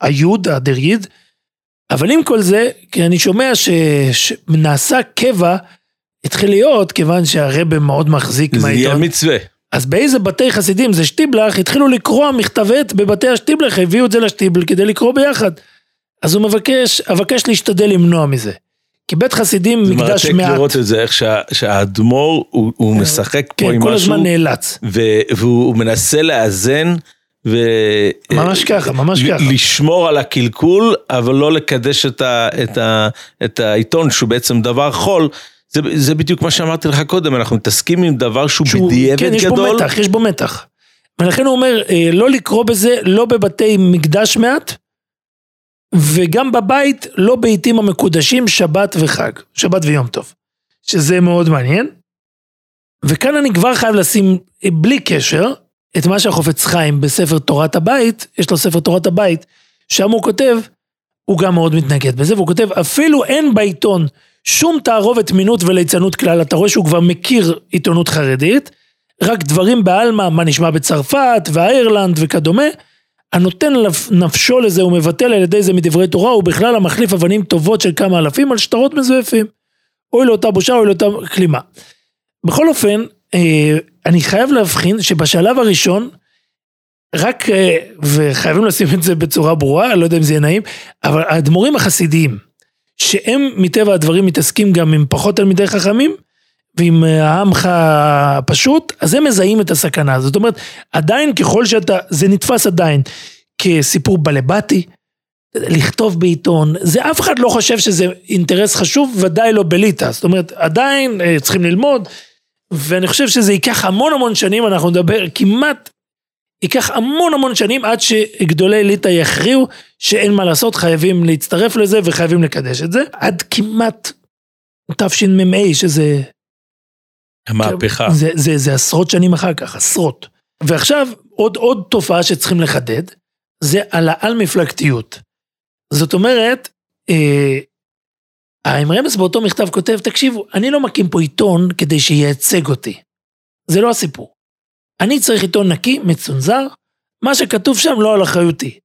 היוד, הדריד, אבל עם כל זה, כי אני שומע שנעשה קבע, התחיל להיות, כיוון שהרב מאוד מחזיק מהעיתון. זה יהיה מצווה. אז באיזה בתי חסידים, זה שטיבלך, התחילו לקרוא מכתבת בבתי השטיבלך, הביאו את זה לשטיבל כדי לקרוא ביחד. אז הוא אבקש להשתדל למנוע מזה. כי בית חסידים מקדש מעט. זה מרתק לראות את זה, איך שהאדמו"ר הוא משחק פה עם משהו. כן, כל הזמן נאלץ. והוא מנסה לאזן. ממש ככה, ממש ככה. לשמור על הקלקול, אבל לא לקדש את העיתון, שהוא בעצם דבר חול. זה בדיוק מה שאמרתי לך קודם, אנחנו מתעסקים עם דבר שהוא בדיעבד גדול. כן, יש בו מתח, יש בו מתח. ולכן הוא אומר, לא לקרוא בזה, לא בבתי מקדש מעט, וגם בבית, לא בעיתים המקודשים, שבת וחג, שבת ויום טוב, שזה מאוד מעניין, וכאן אני כבר חייב לשים, בלי קשר, את מה שהחופץ חיים בספר תורת הבית, יש לו ספר תורת הבית, שם הוא כותב, הוא גם מאוד מתנגד בזה, והוא כותב, אפילו אין בעיתון, שום תערובת מינות וליצנות כלל, אתה רואה שהוא כבר מכיר עיתונות חרדית, רק דברים בעלמה, מה נשמע בצרפת, והאירלנד וכדומה, הנותן נפשו לזה ומבטל על ידי זה מדברי תורה, הוא בכלל המחליף אבנים טובות של כמה אלפים על שטרות מזויפים. אוי לאותה בושה, אוי לאותה כלימה. בכל אופן, אני חייב להבחין שבשלב הראשון, רק, וחייבים לשים את זה בצורה ברורה, לא יודע אם זה יהיה נעים, אבל האדמו"רים החסידיים, שהם מטבע הדברים מתעסקים גם עם פחות תלמידי חכמים, ועם העמך הפשוט, אז הם מזהים את הסכנה. זאת אומרת, עדיין ככל שאתה, זה נתפס עדיין כסיפור בלבטי, לכתוב בעיתון, זה אף אחד לא חושב שזה אינטרס חשוב, ודאי לא בליטה, זאת אומרת, עדיין צריכים ללמוד, ואני חושב שזה ייקח המון המון שנים, אנחנו נדבר כמעט, ייקח המון המון שנים, עד שגדולי ליטה יכריעו, שאין מה לעשות, חייבים להצטרף לזה, וחייבים לקדש את זה, עד כמעט תשמ"ה, שזה המהפכה. זה, זה, זה, זה עשרות שנים אחר כך, עשרות. ועכשיו, עוד תופעה שצריכים לחדד, זה על העל-מפלגתיות. זאת אומרת, האמרמס באותו מכתב כותב, תקשיבו, אני לא מקים פה עיתון כדי שייצג אותי. זה לא הסיפור. אני צריך עיתון נקי, מצונזר, מה שכתוב שם לא על אחריותי.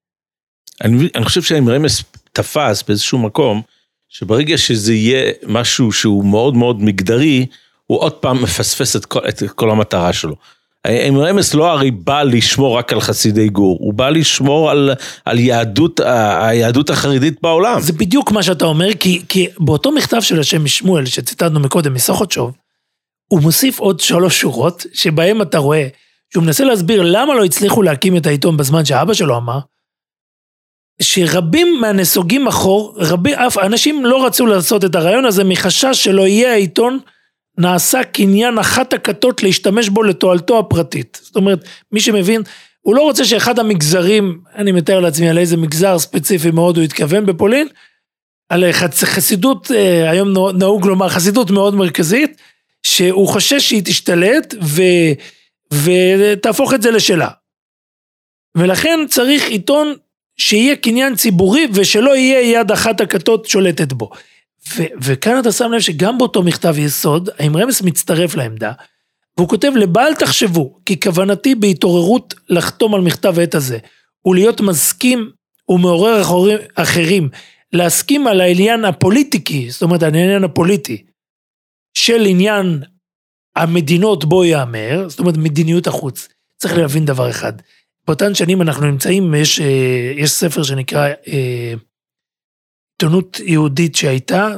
אני חושב שהאמרמס תפס באיזשהו מקום, שברגע שזה יהיה משהו שהוא מאוד מאוד מגדרי, הוא עוד פעם מפספס את כל המטרה שלו. האמרמס לא הרי בא לשמור רק על חסידי גור, הוא בא לשמור על היהדות החרדית בעולם. זה בדיוק מה שאתה אומר, כי באותו מכתב של השם משמואל, שציטטנו מקודם מסוכתשוב, הוא מוסיף עוד 3 שורות, שבהם אתה רואה, שהוא מנסה להסביר למה לא הצליחו להקים את העיתון בזמן שהאבא שלו אמר, שרבים מהנסוגים אחור, אנשים לא רצו לעשות את הרעיון הזה, מחשש שלא יהיה העיתון, נעשה קניין אחת הכתות להשתמש בו לתועלתו הפרטית. זאת אומרת, מי שמבין, הוא לא רוצה שאחד המגזרים, אני מתאר לעצמי על איזה מגזר ספציפי מאוד הוא התכוון בפולין, על חסידות, היום נהוג לומר חסידות מאוד מרכזית, שהוא חושש שהיא תשתלט ותהפוך את זה לשלה. ולכן צריך עיתון שיהיה קניין ציבורי ושלא יהיה יד אחת הכתות שולטת בו. וכאן אתה שם לב שגם באותו מכתב יסוד, האמרמס מצטרף לעמדה, והוא כותב, לבל תחשבו, כי כוונתי בהתעוררות לחתום על מכתב העת הזה, ולהיות מסכים ומעורר אחרים, להסכים על העניין הפוליטיקי, זאת אומרת, העניין הפוליטי, של עניין המדינות בו יאמר, זאת אומרת, מדיניות החוץ. צריך להבין דבר אחד, באותן שנים אנחנו נמצאים, יש ספר שנקרא, עיתונות יהודית שהייתה,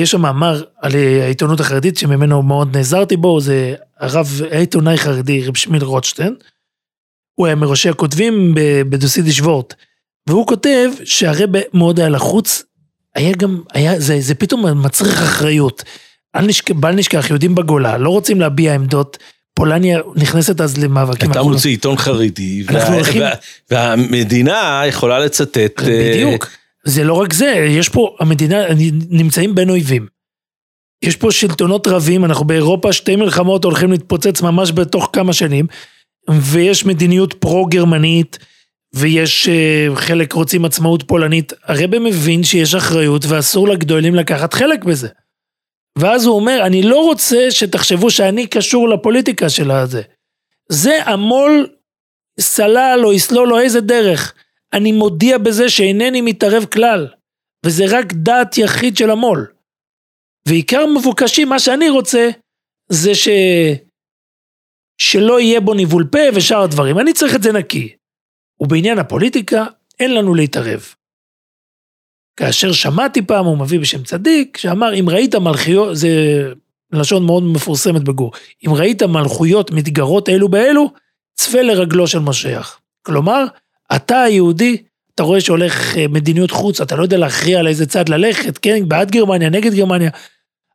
יש שם מאמר על העיתונות החרדית, שממנו מאוד נעזרתי בו, זה הרב העיתונאי חרדי, רב שמיל רוטשטיין, הוא היה מראשי הכותבים בדוסידי שוורט, והוא כותב שהרב מאוד היה לחוץ, זה פתאום מצריך אחריות, בל נשכח, יהודים בגולה, לא רוצים להביע עמדות, פולניה נכנסת אז למאבקים. אתה מוציא עיתון חרדי, והמדינה יכולה לצטט. בדיוק, זה לא רק זה, יש פה, המדינה, נמצאים בין אויבים. יש פה שלטונות רבים, אנחנו באירופה, 2 מלחמות הולכים להתפוצץ ממש בתוך כמה שנים, ויש מדיניות פרו-גרמנית, ויש חלק רוצים עצמאות פולנית, הרב מבין שיש אחריות, ואסור לגדולים לקחת חלק בזה. ואז הוא אומר, אני לא רוצה שתחשבו שאני קשור לפוליטיקה של הזה. זה המול סלל או יסלול או איזה דרך. אני מודיע בזה שאינני מתערב כלל. וזה רק דעת יחיד של המול. ועיקר מבוקשי, מה שאני רוצה, זה שלא יהיה בו ניבול פה ושאר הדברים. אני צריך את זה נקי. ובעניין הפוליטיקה, אין לנו להתערב. כאשר שמעתי פעם, הוא מביא בשם צדיק, שאמר, אם ראית מלכויות, זה לשון מאוד מפורסמת בגור, אם ראית מלכויות מתגרות אלו באלו, צפה לרגלו של משיח. כלומר, אתה היהודי, אתה רואה שהולך מדיניות חוץ, אתה לא יודע להכריע על איזה צד ללכת, כן, בעד גרמניה, נגד גרמניה,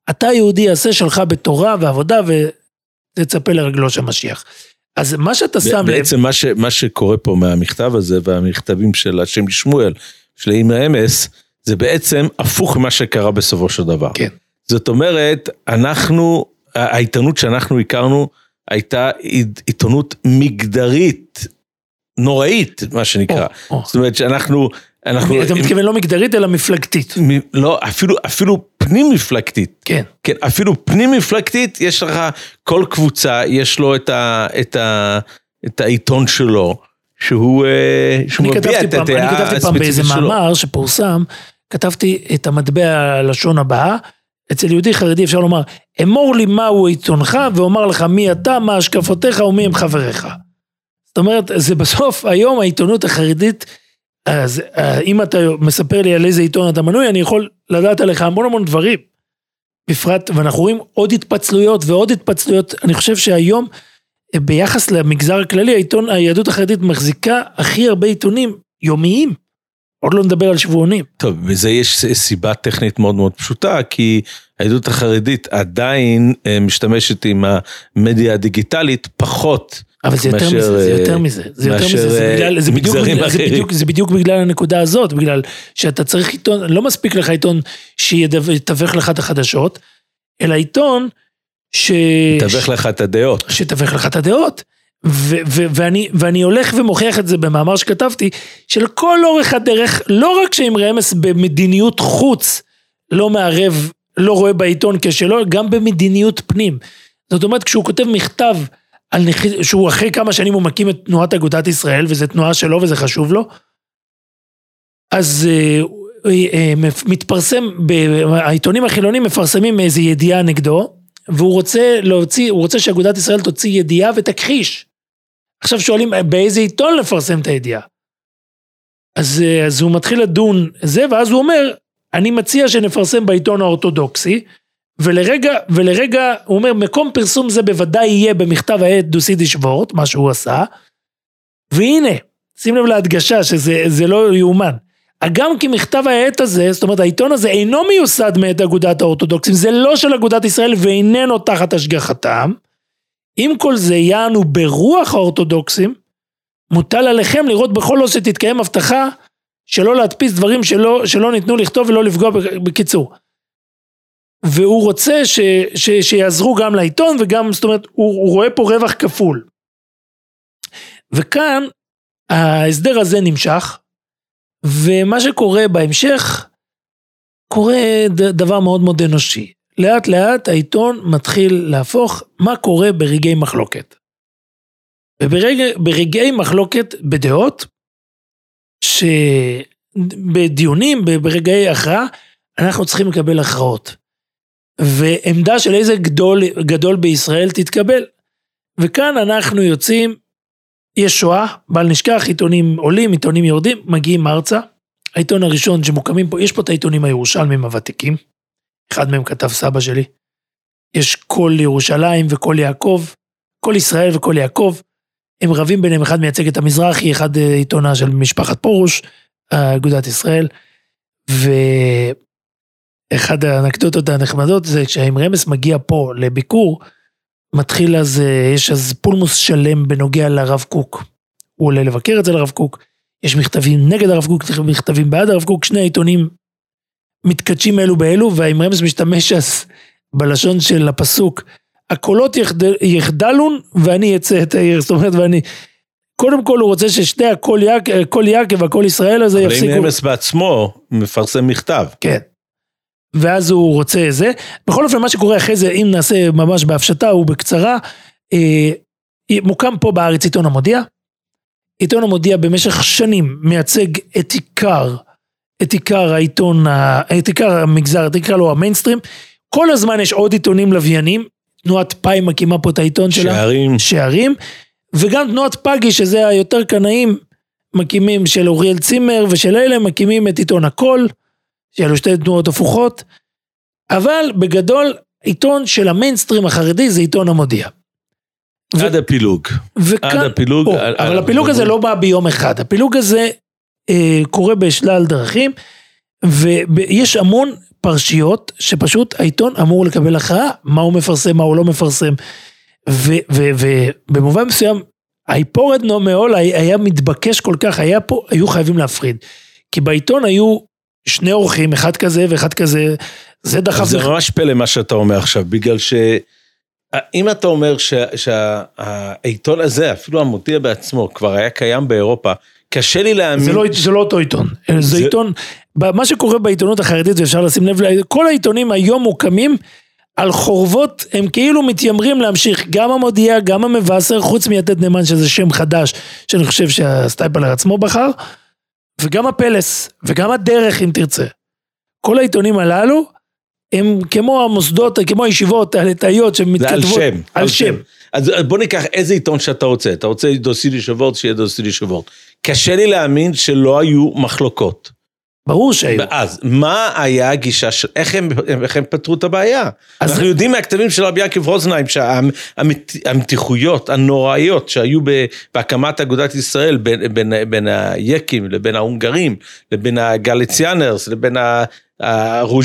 אתה היהודי יעשה שלך בתורה ועבודה, ותצפה לרגלו של משיח. אז מה שאתה שם... בעצם מה שקורה פה מהמכתב הזה, והמכתבים של השם שמואל, של האמרמס, זה בעצם הפוך ממה שקרה בסופו של דבר. כן. זאת אומרת, העיתונות שאנחנו הכרנו, הייתה עיתונות מגדרית, נוראית, מה שנקרא. זאת אומרת שאנחנו... אתה מתכוון לא מגדרית, אלא מפלגתית. לא, אפילו פנים מפלגתית. כן. כן, אפילו פנים מפלגתית, יש לך, כל קבוצה, יש לו את העיתון שלו, שהוא מביע את הדעה הספציפית שלו. אני כתבתי פעם באיזה מאמר שפורסם, כתבתי את המטבע הלשון הבאה, אצל יהודי חרדי אפשר לומר, אמור לי מהו עיתונך, ואומר לך מי אתה, מה השקפותיך ומי הם חבריך. זאת אומרת, זה בסוף, היום העיתונות החרדית, אז אם אתה מספר לי על איזה עיתון אתה מנוי, אני יכול לדעת עליך המון המון דברים, בפרט, ואנחנו רואים עוד התפצלויות ועוד התפצלויות, אני חושב שהיום, ביחס למגזר הכללי, העיתון, היהדות החרדית מחזיקה הכי הרבה עיתונים יומיים, עוד לא נדבר על שבועונים. טוב, וזה יש סיבה טכנית מאוד מאוד פשוטה, כי היהדות החרדית עדיין משתמשת עם המדיה הדיגיטלית פחות, אבל זה יותר מזה, זה יותר מזה, זה יותר מזה, זה בדיוק בגלל הנקודה הזאת, בגלל שאתה צריך עיתון, לא מספיק לך עיתון שיתווך לך את החדשות, אלא עיתון שתווך לך את הדעות. שתווך לך את הדעות, ואני הולך ומוכיח את זה במאמר שכתבתי, של כל אורך הדרך, לא רק שאמרי אמס במדיניות חוץ, לא מערב, לא רואה בעיתון כשלא, גם במדיניות פנים. זאת אומרת, כשהוא כותב מכתב, שהוא אחרי כמה שנים הוא מקים את תנועת אגודת ישראל, וזה תנועה שלו וזה חשוב לו, אז מתפרסם, העיתונים החילונים מפרסמים איזו ידיעה נגדו, והוא רוצה להוציא, הוא רוצה שאגודת ישראל תוציא ידיעה ותכחיש. עכשיו שואלים באיזה עיתון לפרסם את הידיעה. אז הוא מתחיל לדון זה, ואז הוא אומר, אני מציע שנפרסם בעיתון האורתודוקסי, ולרגע הוא אומר, מקום פרסום זה בוודאי יהיה במכתב העת דוסידי שבורט, מה שהוא עשה, והנה, שים לב להדגשה שזה לא יאומן, גם כי מכתב העת הזה, זאת אומרת העיתון הזה אינו מיוסד מאת אגודת האורתודוקסים, זה לא של אגודת ישראל ואיננו תחת השגחתם, עם כל זה יענו ברוח האורתודוקסים, מוטל עליכם לראות בכל לא שתתקיים הבטחה, שלא להדפיס דברים שלא ניתנו לכתוב ולא לפגוע בקיצור. והוא רוצה שיעזרו גם לעיתון, וגם, זאת אומרת, הוא רואה פה רווח כפול. וכאן, ההסדר הזה נמשך, ומה שקורה בהמשך, קורה דבר מאוד מאוד אנושי. לאט לאט העיתון מתחיל להפוך מה קורה ברגעי מחלוקת. וברגעי מחלוקת בדעות, שבדיונים, ברגעי הכרעה, אנחנו צריכים לקבל הכרעות. ועמדה של איזה גדול בישראל תתקבל. וכאן אנחנו יוצאים, יש שואה, בל נשכח, עיתונים עולים, עיתונים יורדים, מגיעים ארצה. העיתון הראשון שמוקמים פה, יש פה את העיתונים הירושלמים הוותיקים, אחד מהם כתב סבא שלי. יש כל ירושלים וכל יעקב, כל ישראל וכל יעקב, הם רבים ביניהם, אחד מייצג את המזרחי, אחד עיתונה של משפחת פרוש, אגודת ישראל, אחד האנקדוטות הנחמדות זה כשהאמרי אמס מגיע פה לביקור, מתחיל אז, יש אז פולמוס שלם בנוגע לרב קוק, הוא עולה לבקר את זה לרב קוק, יש מכתבים נגד הרב קוק, מכתבים בעד הרב קוק, שני העיתונים מתקדשים אלו באלו, והאמרי אמס משתמש אז בלשון של הפסוק, הקולות יחדלון ואני אצא את העיר, זאת אומרת ואני... קודם כל הוא רוצה ששתי הכל יעקב, הכל ישראל הזה יפסיקו. אבל אמרי אמס בעצמו מפרסם מכתב. כן. ואז הוא רוצה זה, בכל אופן מה שקורה אחרי זה, אם נעשה ממש בהפשטה, הוא בקצרה, מוקם פה בארץ עיתון המודיע, עיתון המודיע במשך שנים, מייצג את עיקר העיתון, את עיקר המגזר, את עיקר לא המיינסטרים, כל הזמן יש עוד עיתונים לוויינים, תנועת פאי מקימה פה את העיתון שלה, שערים, וגם תנועת פגי, שזה היותר קנאים, מקימים של אוריאל צימר, ושל אלה מקימים את עיתון הכל, שאלו שתי תנועות הפוכות, אבל בגדול, עיתון של המיינסטרים החרדי, זה עיתון המודיע. עד הפילוג. אבל הפילוג הזה לא בא ביום אחד, הפילוג הזה קורה בשלל דרכים, ויש המון פרשיות, שפשוט העיתון אמור לקבל הכרעה, מה הוא מפרסם, מה הוא לא מפרסם, ובמובן מסוים, האיפורד נומאול היה מתבקש כל כך, היו חייבים להפריד, כי בעיתון היו, שני אורחים, אחד כזה ואחד כזה, זה דחף. זה ממש פלא מה שאתה אומר עכשיו, בגלל שאם אתה אומר שהעיתון הזה, אפילו המודיע בעצמו, כבר היה קיים באירופה, קשה לי להאמין. זה לא אותו עיתון, זה עיתון, מה שקורה בעיתונות החרדית, ואפשר לשים לב, כל העיתונים היום מוקמים על חורבות, הם כאילו מתיימרים להמשיך, גם המודיע, גם המבשר, חוץ מיתד נאמן, שזה שם חדש, שאני חושב שהסטייפלר עצמו בחר, וגם הפלס, וגם הדרך אם תרצה. כל העיתונים הללו, הם כמו המוסדות, כמו הישיבות הליטאיות שמתכתבות. זה על שם. על שם. אז בוא ניקח איזה עיתון שאתה רוצה. אתה רוצה דו-סילי שוורט, שיהיה דו-סילי שוורט. קשה לי להאמין שלא היו מחלוקות. ברור שהיו. אז מה היה הגישה, איך הם פתרו את הבעיה? אנחנו יודעים מהכתבים של רבי יעקב רוזנהיים, שהמתיחויות הנוראיות שהיו בהקמת אגודת ישראל, בין היקים לבין ההונגרים, לבין הגליציאנרס, לבין אנחנו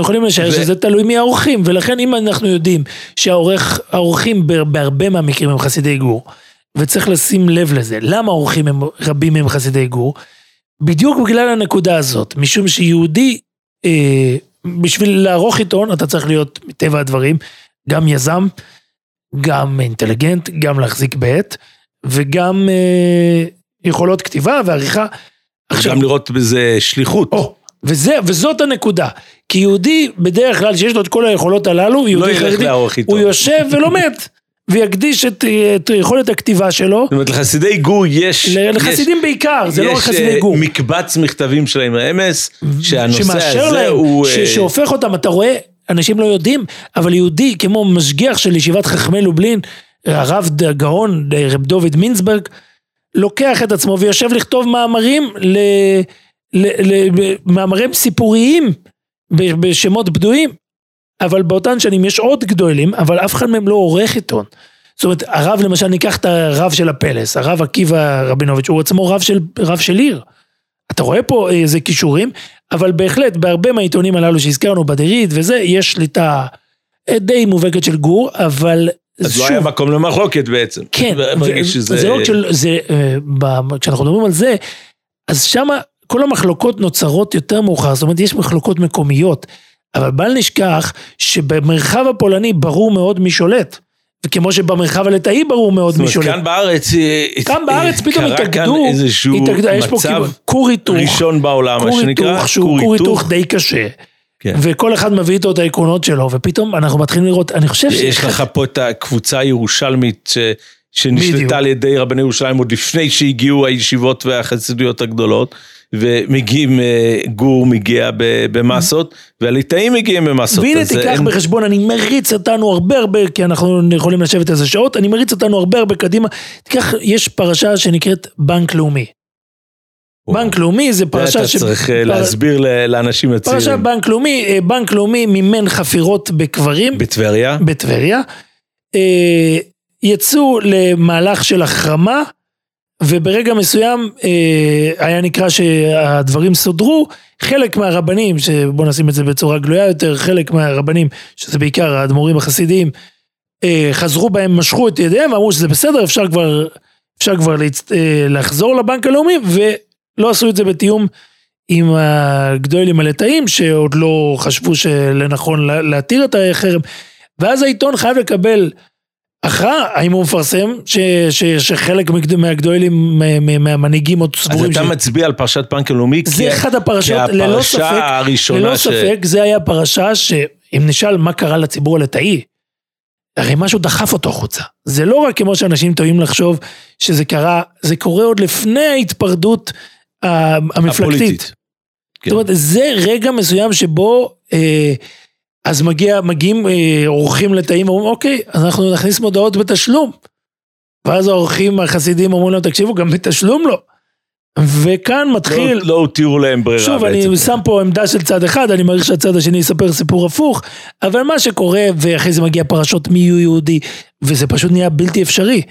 יכולים לשער שזה תלוי מי האורחים, ולכן אם אנחנו יודעים שהאורחים בהרבה מהמקרים הם חסידי גור, וצריך לשים לב לזה, למה האורחים רבים הם חסידי גור? בדיוק בגלל הנקודה הזאת, משום שיהודי, בשביל לערוך עיתון, אתה צריך להיות מטבע הדברים, גם יזם, גם אינטליגנט, גם להחזיק בעת, וגם יכולות כתיבה ועריכה. גם לראות בזה שליחות. וזאת הנקודה, כי יהודי בדרך כלל שיש לו את כל היכולות הללו, הוא יושב ולא מת, ויקדיש את יכולת הכתיבה שלו. זאת אומרת, לחסידי גור יש... לחסידים בעיקר, זה לא רק חסידי גור. יש מקבץ מכתבים שלהם לאמס, שהנושא הזה הוא... שהופך אותם, אתה רואה, אנשים לא יודעים, אבל יהודי כמו משגיח של ישיבת חכמי לובלין, הרב גאון, רב דוד מינצברג, לוקח את עצמו ויושב לכתוב מאמרים מאמרים סיפוריים בשמות בדויים, אבל באותן שנים יש עוד גדולים, אבל אף אחד מהם לא עורך עיתון. זאת אומרת, הרב למשל, ניקח את הרב של הפלס, הרב עקיבא רבינוביץ', הוא עצמו רב של עיר. אתה רואה פה איזה קישורים, אבל בהחלט בהרבה מהעיתונים הללו שהזכרנו בדרית וזה, יש שליטה די מובהקת של גור, אבל... אז לא היה מקום למחלוקת בעצם. כן, כשאנחנו מדברים על זה, אז שמה כל המחלוקות נוצרות יותר מאוחר, זאת אומרת יש מחלוקות מקומיות, אבל בל נשכח שבמרחב הפולני ברור מאוד מי שולט, וכמו שבמרחב הליטאי ברור מאוד מי שולט. כאן בארץ פתאום התאגדו, יש פה כור היתוך, ראשון בעולם, כור היתוך די קשה, וכל אחד מביא איתו את העקרונות שלו, ופתאום אנחנו מתחילים לראות, אני חושב ש... יש לך פה את הקבוצה הירושלמית שנשלטה על ידי רבני ירושלים, עוד לפני שהגיעו הישיבות והחסידויות הגדולות, ומגיעים, גור מגיע במסות, והליטאים מגיעים במסות. והנה תיקח בחשבון, אני מריץ אותנו הרבה, כי אנחנו יכולים לשבת איזה שעות, אני מריץ אותנו הרבה קדימה, תיקח, יש פרשה שנקראת בנק לאומי. בנק לאומי זה פרשה... אתה צריך להסביר לאנשים הצעירים. פרשה בנק לאומי מימן חפירות בקברים. בטבריה. יצאו למהלך של החרמה, וברגע מסוים היה נקרא שהדברים סודרו, חלק מהרבנים, שבוא נשים את זה בצורה גלויה יותר, חלק מהרבנים, שזה בעיקר האדמו"רים החסידיים, חזרו בהם, משכו את ידיהם, ואמרו שזה בסדר, אפשר כבר לחזור לבנק הלאומי, ולא עשו את זה בתיאום עם הגדולים הליטאים, שעוד לא חשבו שלנכון להתיר את החרם, ואז העיתון חייב לקבל אחרא, האם הוא מפרסם שחלק מהגדולים, מהמנהיגים עוד סבורים... אז אתה מצביע על פרשת בנק לאומי, זה אחד הפרשות, ללא ספק, זה היה פרשה שאם נשאל מה קרה לציבור הליטאי, הרי משהו דחף אותו חוצה. זה לא רק כמו שאנשים טועים לחשוב שזה קרה, זה קורה עוד לפני ההתפרדות המפלגתית. זאת אומרת, זה רגע מסוים שבו... אז מגיעים אורחים לתאים, אומרים, אוקיי, אז אנחנו נכניס מודעות בתשלום. ואז האורחים החסידים אומרים להם, תקשיבו, גם בתשלום לא. וכאן מתחיל... לא הותירו להם ברירה. שוב, אני שם פה עמדה של צד אחד, אני מעריך שהצד השני יספר סיפור הפוך, אבל מה שקורה, ואחרי זה מגיע פרשות מי יהודי, וזה פשוט נהיה בלתי אפשרי.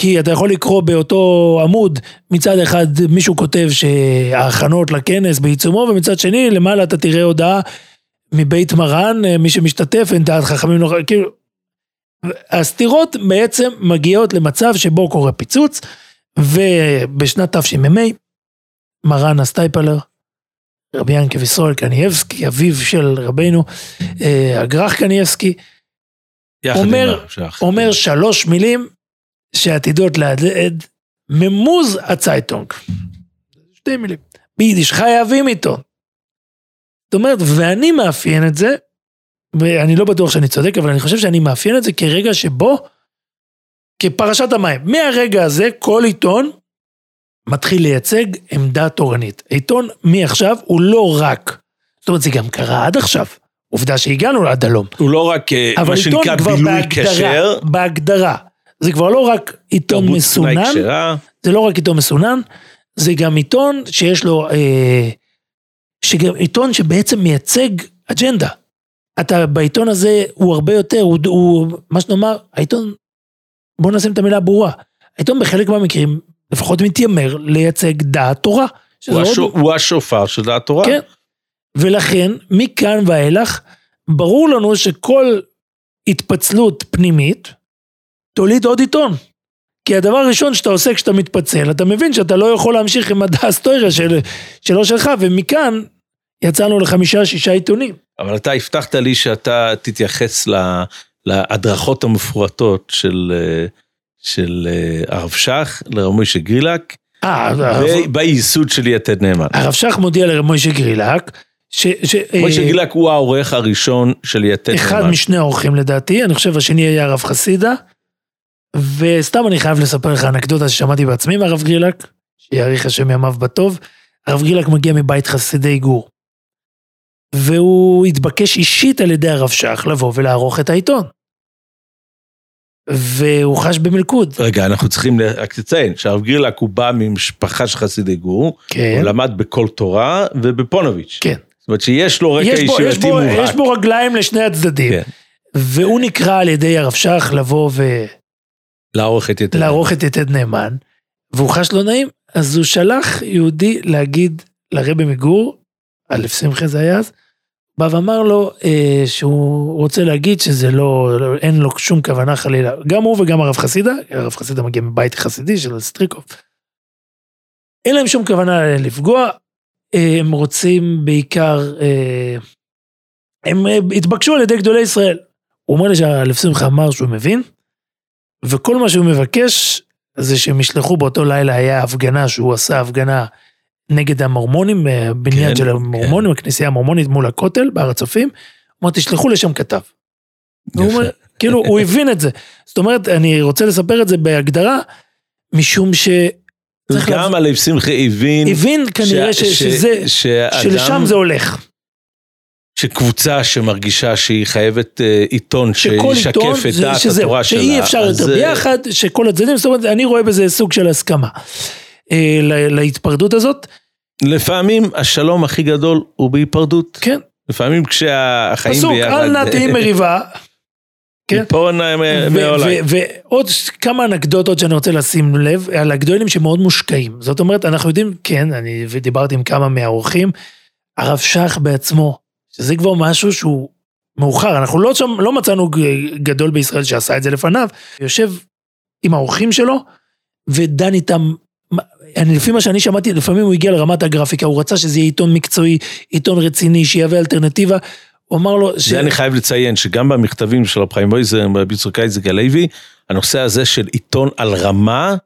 כי אתה יכול לקרוא באותו עמוד, מצד אחד מישהו כותב שההכנות לכנס בעיצומו, ומצד שני, למעלה אתה תראה הודעה, מבית מרן, מי שמשתתף, אין דעת חכמים נוחה, כאילו, הסתירות בעצם מגיעות למצב שבו קורה פיצוץ, ובשנת תשמ"ה, מרן הסטייפלר, רבי ינקב ישראל קניאבסקי, אביו של רבינו, הגר"ח קניאבסקי, אומר 3 מילים, שעתידות להדהד, ממוז הצייטונג, 2 מילים, ביידיש חייבים עיתון, זאת אומרת, ואני מאפיין את זה, ואני לא בטוח שאני צודק, אבל אני חושב שאני מאפיין את זה כרגע שבו, כפרשת המים. מהרגע הזה, כל עיתון מתחיל לייצג עמדה תורנית. עיתון מעכשיו הוא לא רק, זאת אומרת, זה גם קרה עד עכשיו. עובדה שהגענו לעד הלום. הוא לא רק מה שנקרא בילוי קשר. בהגדרה. זה כבר לא רק עיתון מסונן. זה לא רק עיתון מסונן. זה גם עיתון שיש לו... עיתון שבעצם מייצג אג'נדה. אתה בעיתון הזה הוא הרבה יותר, הוא מה שנאמר, העיתון, בוא נשים את המילה ברורה, העיתון בחלק מהמקרים, לפחות מתיימר לייצג דעת תורה. הוא השופר של דעת תורה. כן, ולכן מכאן ואילך, ברור לנו שכל התפצלות פנימית, תוליד עוד עיתון. כי הדבר הראשון שאתה עושה כשאתה מתפצל, אתה מבין שאתה לא יכול להמשיך עם הדעת תורה שלו שלך, ומכאן יצאנו ל5-6 עיתונים. אבל אתה הבטחת לי שאתה תתייחס להדרכות המפורטות של הרב שך לרב מוישה גרילק, בייסוד של יתד נאמן. הרב שך מודיע לרב מוישה גרילק, מוישה גרילק הוא העורך הראשון של יתד נאמן. אחד משני העורכים לדעתי, אני חושב השני היה הרב חסידה, וסתם אני חייב לספר לך אנקדוטה ששמעתי בעצמי מהרב גרילק, שיעריך השם ימיו בטוב. הרב גרילק מגיע מבית חסידי גור, והוא התבקש אישית על ידי הרב שך לבוא ולערוך את העיתון. והוא חש במלכוד. רגע, אנחנו צריכים לציין שהרב גרילק הוא בא ממשפחה של חסידי גור, כן. הוא למד בכל תורה ובפונוביץ'. כן. זאת אומרת שיש לו רקע אישיותי מובהק. יש בו רגליים לשני הצדדים. כן. והוא נקרא על ידי הרב שך לבוא לערוך את יתד נאמן. והוא חש לא נעים, אז הוא שלח יהודי להגיד לרבי מגור, אלף שמחה זה היה אז, בא ואמר לו שהוא רוצה להגיד שזה לא, אין לו שום כוונה חלילה, גם הוא וגם הרב חסידה, הרב חסידה מגיע מבית חסידי של סטריקוב, אין להם שום כוונה לפגוע, הם רוצים בעיקר, הם התבקשו על ידי גדולי ישראל, הוא אומר לי שהאלף שמחה אמר שהוא מבין, וכל מה שהוא מבקש, זה שהם ישלחו באותו לילה, היה הפגנה שהוא עשה הפגנה, נגד המורמונים, בניין כן, של המורמונים, כן. הכנסייה המורמונית מול הכותל, בהר הצופים, אמרו, תשלחו לשם כתב. והוא אומר, כאילו, הוא הבין את זה. זאת אומרת, אני רוצה לספר את זה בהגדרה, משום ש... גם עליו שמחה הבין... הבין כנראה שלשם זה הולך. שקבוצה שמרגישה שהיא חייבת עיתון, שישקף את דעת התורה שלה. שאי אפשר יותר ביחד, שכל הצדדים, זאת אומרת, אני רואה בזה סוג של הסכמה. להתפרדות הזאת. לפעמים השלום הכי גדול הוא בהיפרדות. כן. לפעמים כשהחיים פסוק, ביחד. פסוק, אל נא תהי מריבה. כן. ועוד כמה אנקדוטות שאני רוצה לשים לב, על הגדולים שמאוד מושקעים. זאת אומרת, אנחנו יודעים, כן, אני דיברתי עם כמה מהאורחים, הרב שך בעצמו, שזה כבר משהו שהוא מאוחר, אנחנו לא מצאנו גדול בישראל שעשה את זה לפניו, יושב עם האורחים שלו, ודן איתם לפי מה שאני שמעתי, לפעמים הוא הגיע לרמת הגרפיקה, הוא רצה שזה יהיה עיתון מקצועי, עיתון רציני, שיהווה אלטרנטיבה, הוא אמר לו... זה אני חייב לציין, שגם במכתבים של הרב חיים מויזר, בביצוקי איזק הלוי, הנושא הזה של עיתון על רמה,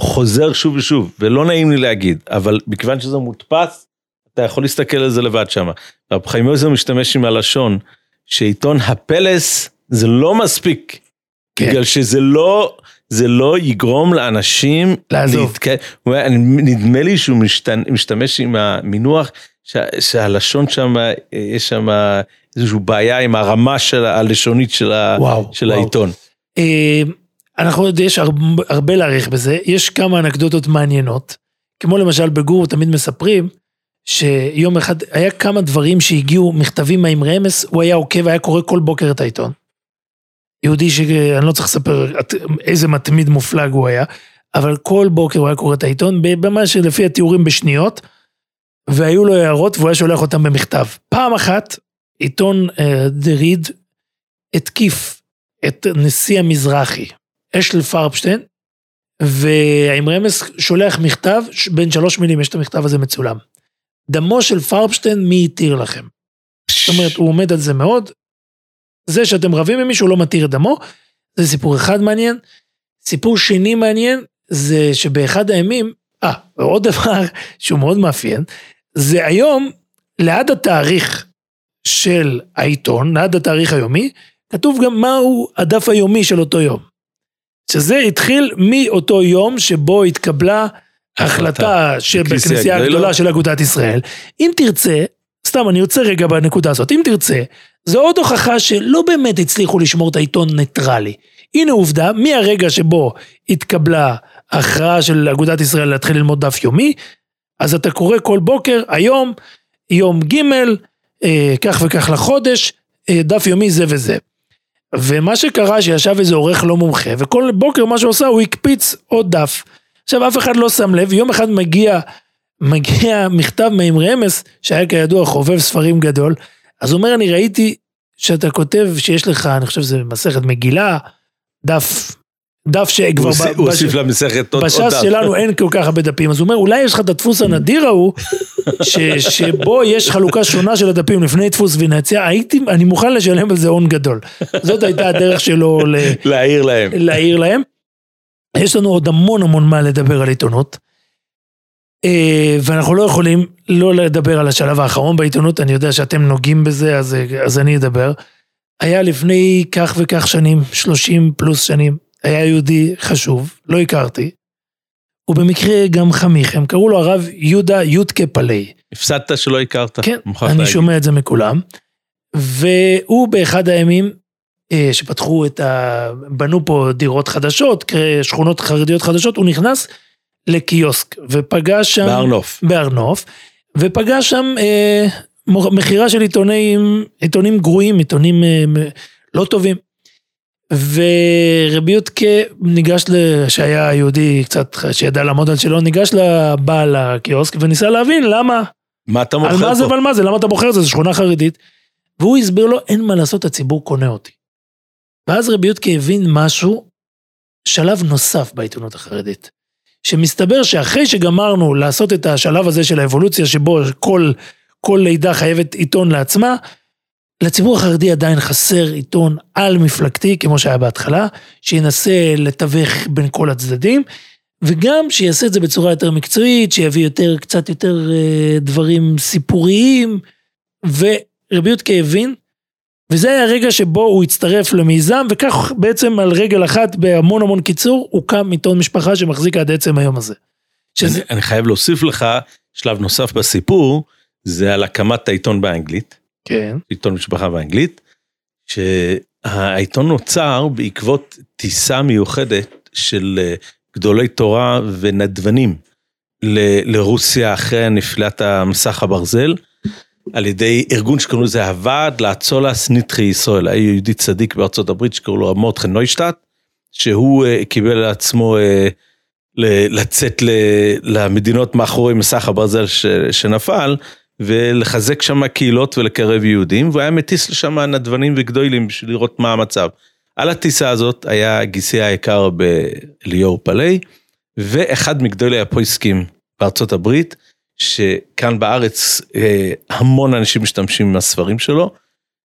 חוזר שוב ושוב, ולא נעים לי להגיד, אבל מכיוון שזה מודפס, אתה יכול להסתכל על זה לבד שם. הרב חיים מויזר משתמש עם הלשון, שעיתון הפלס, זה לא מספיק, כן. בגלל שזה לא... זה לא יגרום לאנשים נדמה לי שהוא משתמש עם המינוח שהלשון שם יש שם איזושהי בעיה עם הרמה הלשונית של העיתון. אנחנו יודעים, יש הרבה להעריך בזה, יש כמה אנקדוטות מעניינות, כמו למשל בגור תמיד מספרים שיום אחד היה כמה דברים שהגיעו מכתבים עם רמז, הוא היה עוקב, היה קורא כל בוקר את העיתון. יהודי שאני לא צריך לספר איזה מתמיד מופלג הוא היה, אבל כל בוקר הוא היה קורא את העיתון, במה שלפי התיאורים בשניות, והיו לו הערות והוא היה שולח אותם במכתב. פעם אחת, עיתון דריד, התקיף את נשיא המזרחי, אשל פרבשטיין, ועם רמז שולח מכתב, בין 3 מילים יש את המכתב הזה מצולם. דמו של פרבשטיין מי יתיר לכם? זאת אומרת, הוא עומד על זה מאוד, זה שאתם רבים ממישהו לא מתיר דמו, זה סיפור אחד מעניין. סיפור שני מעניין, זה שבאחד הימים, ועוד דבר שהוא מאוד מאפיין, זה היום, ליד התאריך של העיתון, ליד התאריך היומי, כתוב גם מהו הדף היומי של אותו יום. שזה התחיל מאותו יום שבו התקבלה החלטה שבכנסייה הגדולה של אגודת ישראל. אם תרצה, סתם, אני יוצא רגע בנקודה הזאת. אם תרצה, זו עוד הוכחה שלא באמת הצליחו לשמור את העיתון ניטרלי. הנה עובדה, מהרגע שבו התקבלה ההכרעה של אגודת ישראל להתחיל ללמוד דף יומי, אז אתה קורא כל בוקר, היום, יום ג' כך וכך לחודש, דף יומי זה וזה. ומה שקרה שישב איזה עורך לא מומחה, וכל בוקר מה שעושה הוא הקפיץ עוד דף. עכשיו אף אחד לא שם לב, יום אחד מגיע מכתב מאמרי אמס, שהיה כידוע חובב ספרים גדול, אז הוא אומר, אני ראיתי שאתה כותב שיש לך, אני חושב שזה מסכת מגילה, דף שכבר בש"ס שלנו אין כל כך הרבה דפים, אז הוא אומר, אולי יש לך את הדפוס הנדיר ההוא, שבו יש חלוקה שונה של הדפים לפני דפוס ונציאה, אני מוכן לשלם על זה הון גדול. זאת הייתה הדרך שלו להעיר להם. יש לנו עוד המון המון מה לדבר על עיתונות, ואנחנו לא יכולים לא לדבר על השלב האחרון בעיתונות, אני יודע שאתם נוגעים בזה, אז אני אדבר. היה לפני כך וכך שנים, 30 פלוס שנים, היה יהודי חשוב, לא הכרתי, ובמקרה גם חמיך, הם קראו לו הרב יהודה יודקה פלי. הפסדת שלא הכרת. כן, אני שומע את זה מכולם, והוא באחד הימים, שפתחו בנו פה דירות חדשות, שכונות חרדיות חדשות, הוא נכנס לקיוסק, ופגש שם, בארנוף, ופגש שם מחירה של עיתונים גרועים, עיתונים לא טובים, ורבי יודקה ניגש, שהיה יהודי קצת, שידע לעמוד על שלו, ניגש לבעל הקיוסק, וניסה להבין למה, מה אתה מוכר פה? על מה זה ועל מה זה, למה אתה מוכר זה, זה שכונה חרדית, והוא הסביר לו, אין מה לעשות, הציבור קונה אותי. ואז רבי יודקה הבין משהו, שלב נוסף בעיתונות החרדית, שמסתבר שאחרי שגמרנו לעשות את השלב הזה של האבולוציה, שבו כל לידה חייבת עיתון לעצמה, לציבור החרדי עדיין חסר עיתון על מפלגתי, כמו שהיה בהתחלה, שינסה לתווך בין כל הצדדים, וגם שיעשה את זה בצורה יותר מקצועית, שיביא קצת יותר דברים סיפוריים, ורבי יודקה הבין, וזה היה הרגע שבו הוא הצטרף למיזם, וכך בעצם על רגל אחת, בהמון המון קיצור, הוא קם עיתון משפחה שמחזיק עד עצם היום הזה. אני חייב להוסיף לך, שלב נוסף בסיפור, זה על הקמת העיתון באנגלית, כן. עיתון משפחה באנגלית, שהעיתון נוצר בעקבות טיסה מיוחדת של גדולי תורה ונדבנים לרוסיה אחרי נפילת המסך הברזל, על ידי ארגון שקראו לזה הוועד לאצולס נדחי ישראל, היה יהודי צדיק בארצות הברית שקראו לו מורדכי נוישטט, שהוא קיבל לעצמו לצאת למדינות מאחורי מסך הברזל שנפל, ולחזק שם קהילות ולקרב יהודים, והוא היה מטיס לשם נדבנים וגדולים בשביל לראות מה המצב. על הטיסה הזאת היה גיסי היקר בליאור פלי, ואחד מגדולי הפויסקים בארצות הברית, שכאן בארץ המון אנשים משתמשים עם הספרים שלו,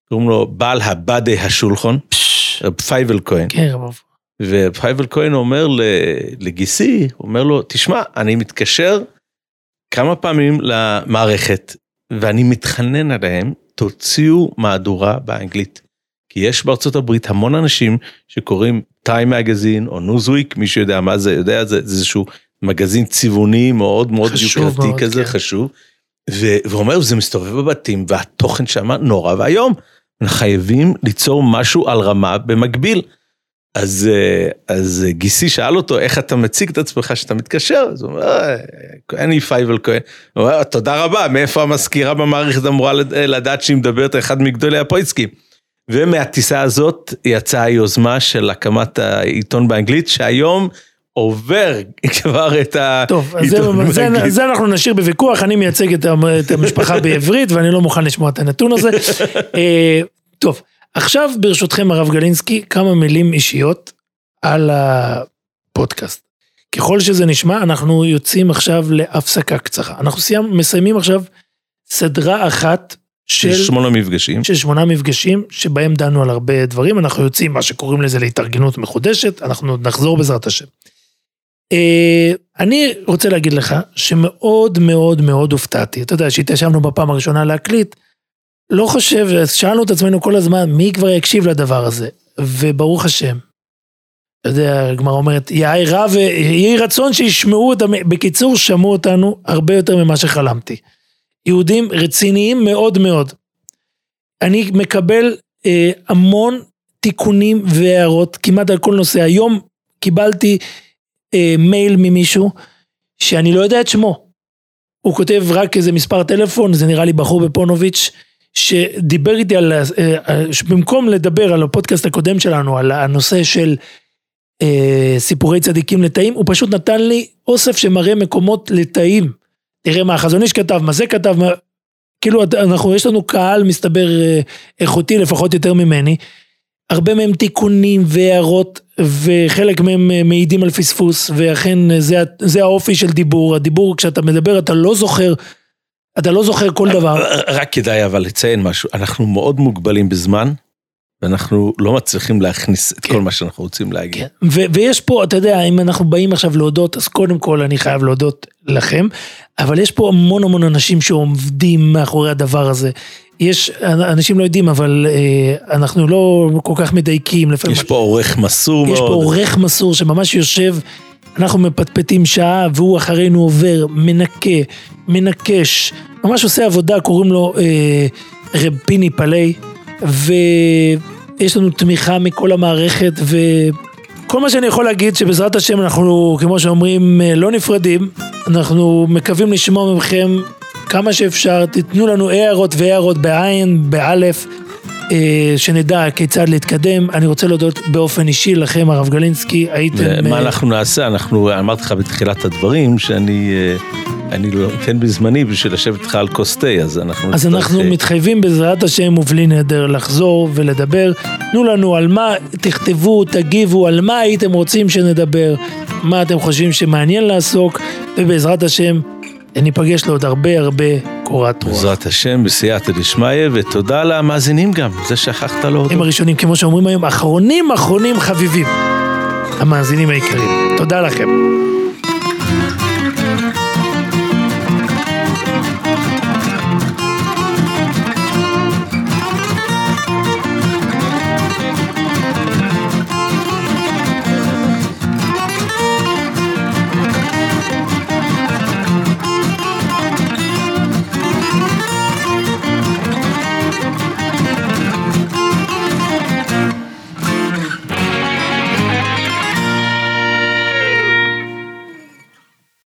קוראים לו בעל הבדי השולחון, פייבל כהן. כן, רב. ופייבל כהן אומר לגיסי, אומר לו, תשמע, אני מתקשר כמה פעמים למערכת, ואני מתחנן עליהם, תוציאו מהדורה באנגלית. כי יש בארצות הברית המון אנשים שקוראים Time Magazine או Newsweek, מי שיודע מה זה יודע, זה איזשהו מגזין צבעוני מאוד מאוד יוקרתי כזה, כן. חשוב, ואומר, זה מסתובב בבתים, והתוכן שם נורא והיום, אנחנו חייבים ליצור משהו על רמה במקביל. אז גיסי שאל אותו, איך אתה מציג את עצמך שאתה מתקשר? אז הוא אומר, אני פייבל כהן. הוא אומר, תודה רבה, מאיפה המזכירה במערכת אמורה לדעת שהיא מדברת אחד מגדולי הפויסקים. ומהטיסה הזאת יצאה היוזמה של הקמת העיתון באנגלית, שהיום עובר כבר את העיתון באנגלית. זה אנחנו נשאיר בוויכוח, אני מייצג את המשפחה בעברית, ואני לא מוכן לשמוע את הנתון הזה. טוב. עכשיו ברשותכם הרב גלינסקי, כמה מילים אישיות על הפודקאסט. ככל שזה נשמע, אנחנו יוצאים עכשיו להפסקה קצרה. אנחנו מסיימים עכשיו סדרה אחת של 8 מפגשים. של 8 מפגשים, שבהם דנו על הרבה דברים. אנחנו יוצאים מה שקוראים לזה להתארגנות מחודשת, אנחנו נחזור בעזרת השם. אני רוצה להגיד לך, שמאוד מאוד מאוד הופתעתי. אתה יודע, שהתיישבנו בפעם הראשונה להקליט, לא חושב, שאלנו את עצמנו כל הזמן, מי כבר יקשיב לדבר הזה? וברוך השם, אתה יודע, הגמרא אומרת, יהי רצון שישמעו אותנו, בקיצור שמעו אותנו הרבה יותר ממה שחלמתי. יהודים רציניים מאוד מאוד. אני מקבל המון תיקונים והערות, כמעט על כל נושא. היום קיבלתי מייל ממישהו, שאני לא יודע את שמו. הוא כותב רק איזה מספר טלפון, זה נראה לי בחור בפונוביץ', שדיבר איתי על, במקום לדבר על הפודקאסט הקודם שלנו, על הנושא של סיפורי צדיקים לתאים, הוא פשוט נתן לי אוסף שמראה מקומות לתאים. תראה מה החזון איש כתב, מה זה כתב, מה... כאילו אנחנו, יש לנו קהל מסתבר איכותי, לפחות יותר ממני, הרבה מהם תיקונים והערות, וחלק מהם מעידים על פספוס, ואכן זה האופי של דיבור, הדיבור כשאתה מדבר אתה לא זוכר כל דבר. רק כדאי אבל לציין משהו, אנחנו מאוד מוגבלים בזמן, ואנחנו לא מצליחים להכניס את כל מה שאנחנו רוצים להגיד. ויש פה, אתה יודע, אם אנחנו באים עכשיו להודות, אז קודם כל אני חייב להודות לכם, אבל יש פה המון המון אנשים שעומדים מאחורי הדבר הזה, יש, אנשים לא יודעים, אבל אנחנו לא כל כך מדייקים. יש פה עורך מסור מאוד. יש פה עורך מסור שממש יושב, אנחנו מפטפטים שעה, והוא אחרינו עובר, מנקה, מנקש, ממש עושה עבודה, קוראים לו רב פיני פלי, ויש לנו תמיכה מכל המערכת, וכל מה שאני יכול להגיד, שבעזרת השם אנחנו, כמו שאומרים, לא נפרדים, אנחנו מקווים לשמוע ממכם, כמה שאפשר, תתנו לנו הערות והערות בעין, באלף, שנדע כיצד להתקדם. אני רוצה להודות באופן אישי לכם, הרב גלינסקי, הייתם... מה אנחנו נעשה? אנחנו, אמרתי לך בתחילת הדברים, שאני לא נותן בזמני בשביל לשבת איתך על קוסטי, אז אנחנו מתחייבים בעזרת השם ובלי נדר לחזור ולדבר. תנו לנו על מה, תכתבו, תגיבו, על מה הייתם רוצים שנדבר, מה אתם חושבים שמעניין לעסוק, ובעזרת השם, ניפגש לעוד הרבה הרבה קורת רוח. בעזרת השם, בסייעתא דשמיא, ותודה למאזינים גם, זה שכחת לו. הם הראשונים, כמו שאומרים היום, אחרונים חביבים, המאזינים העיקריים. תודה לכם.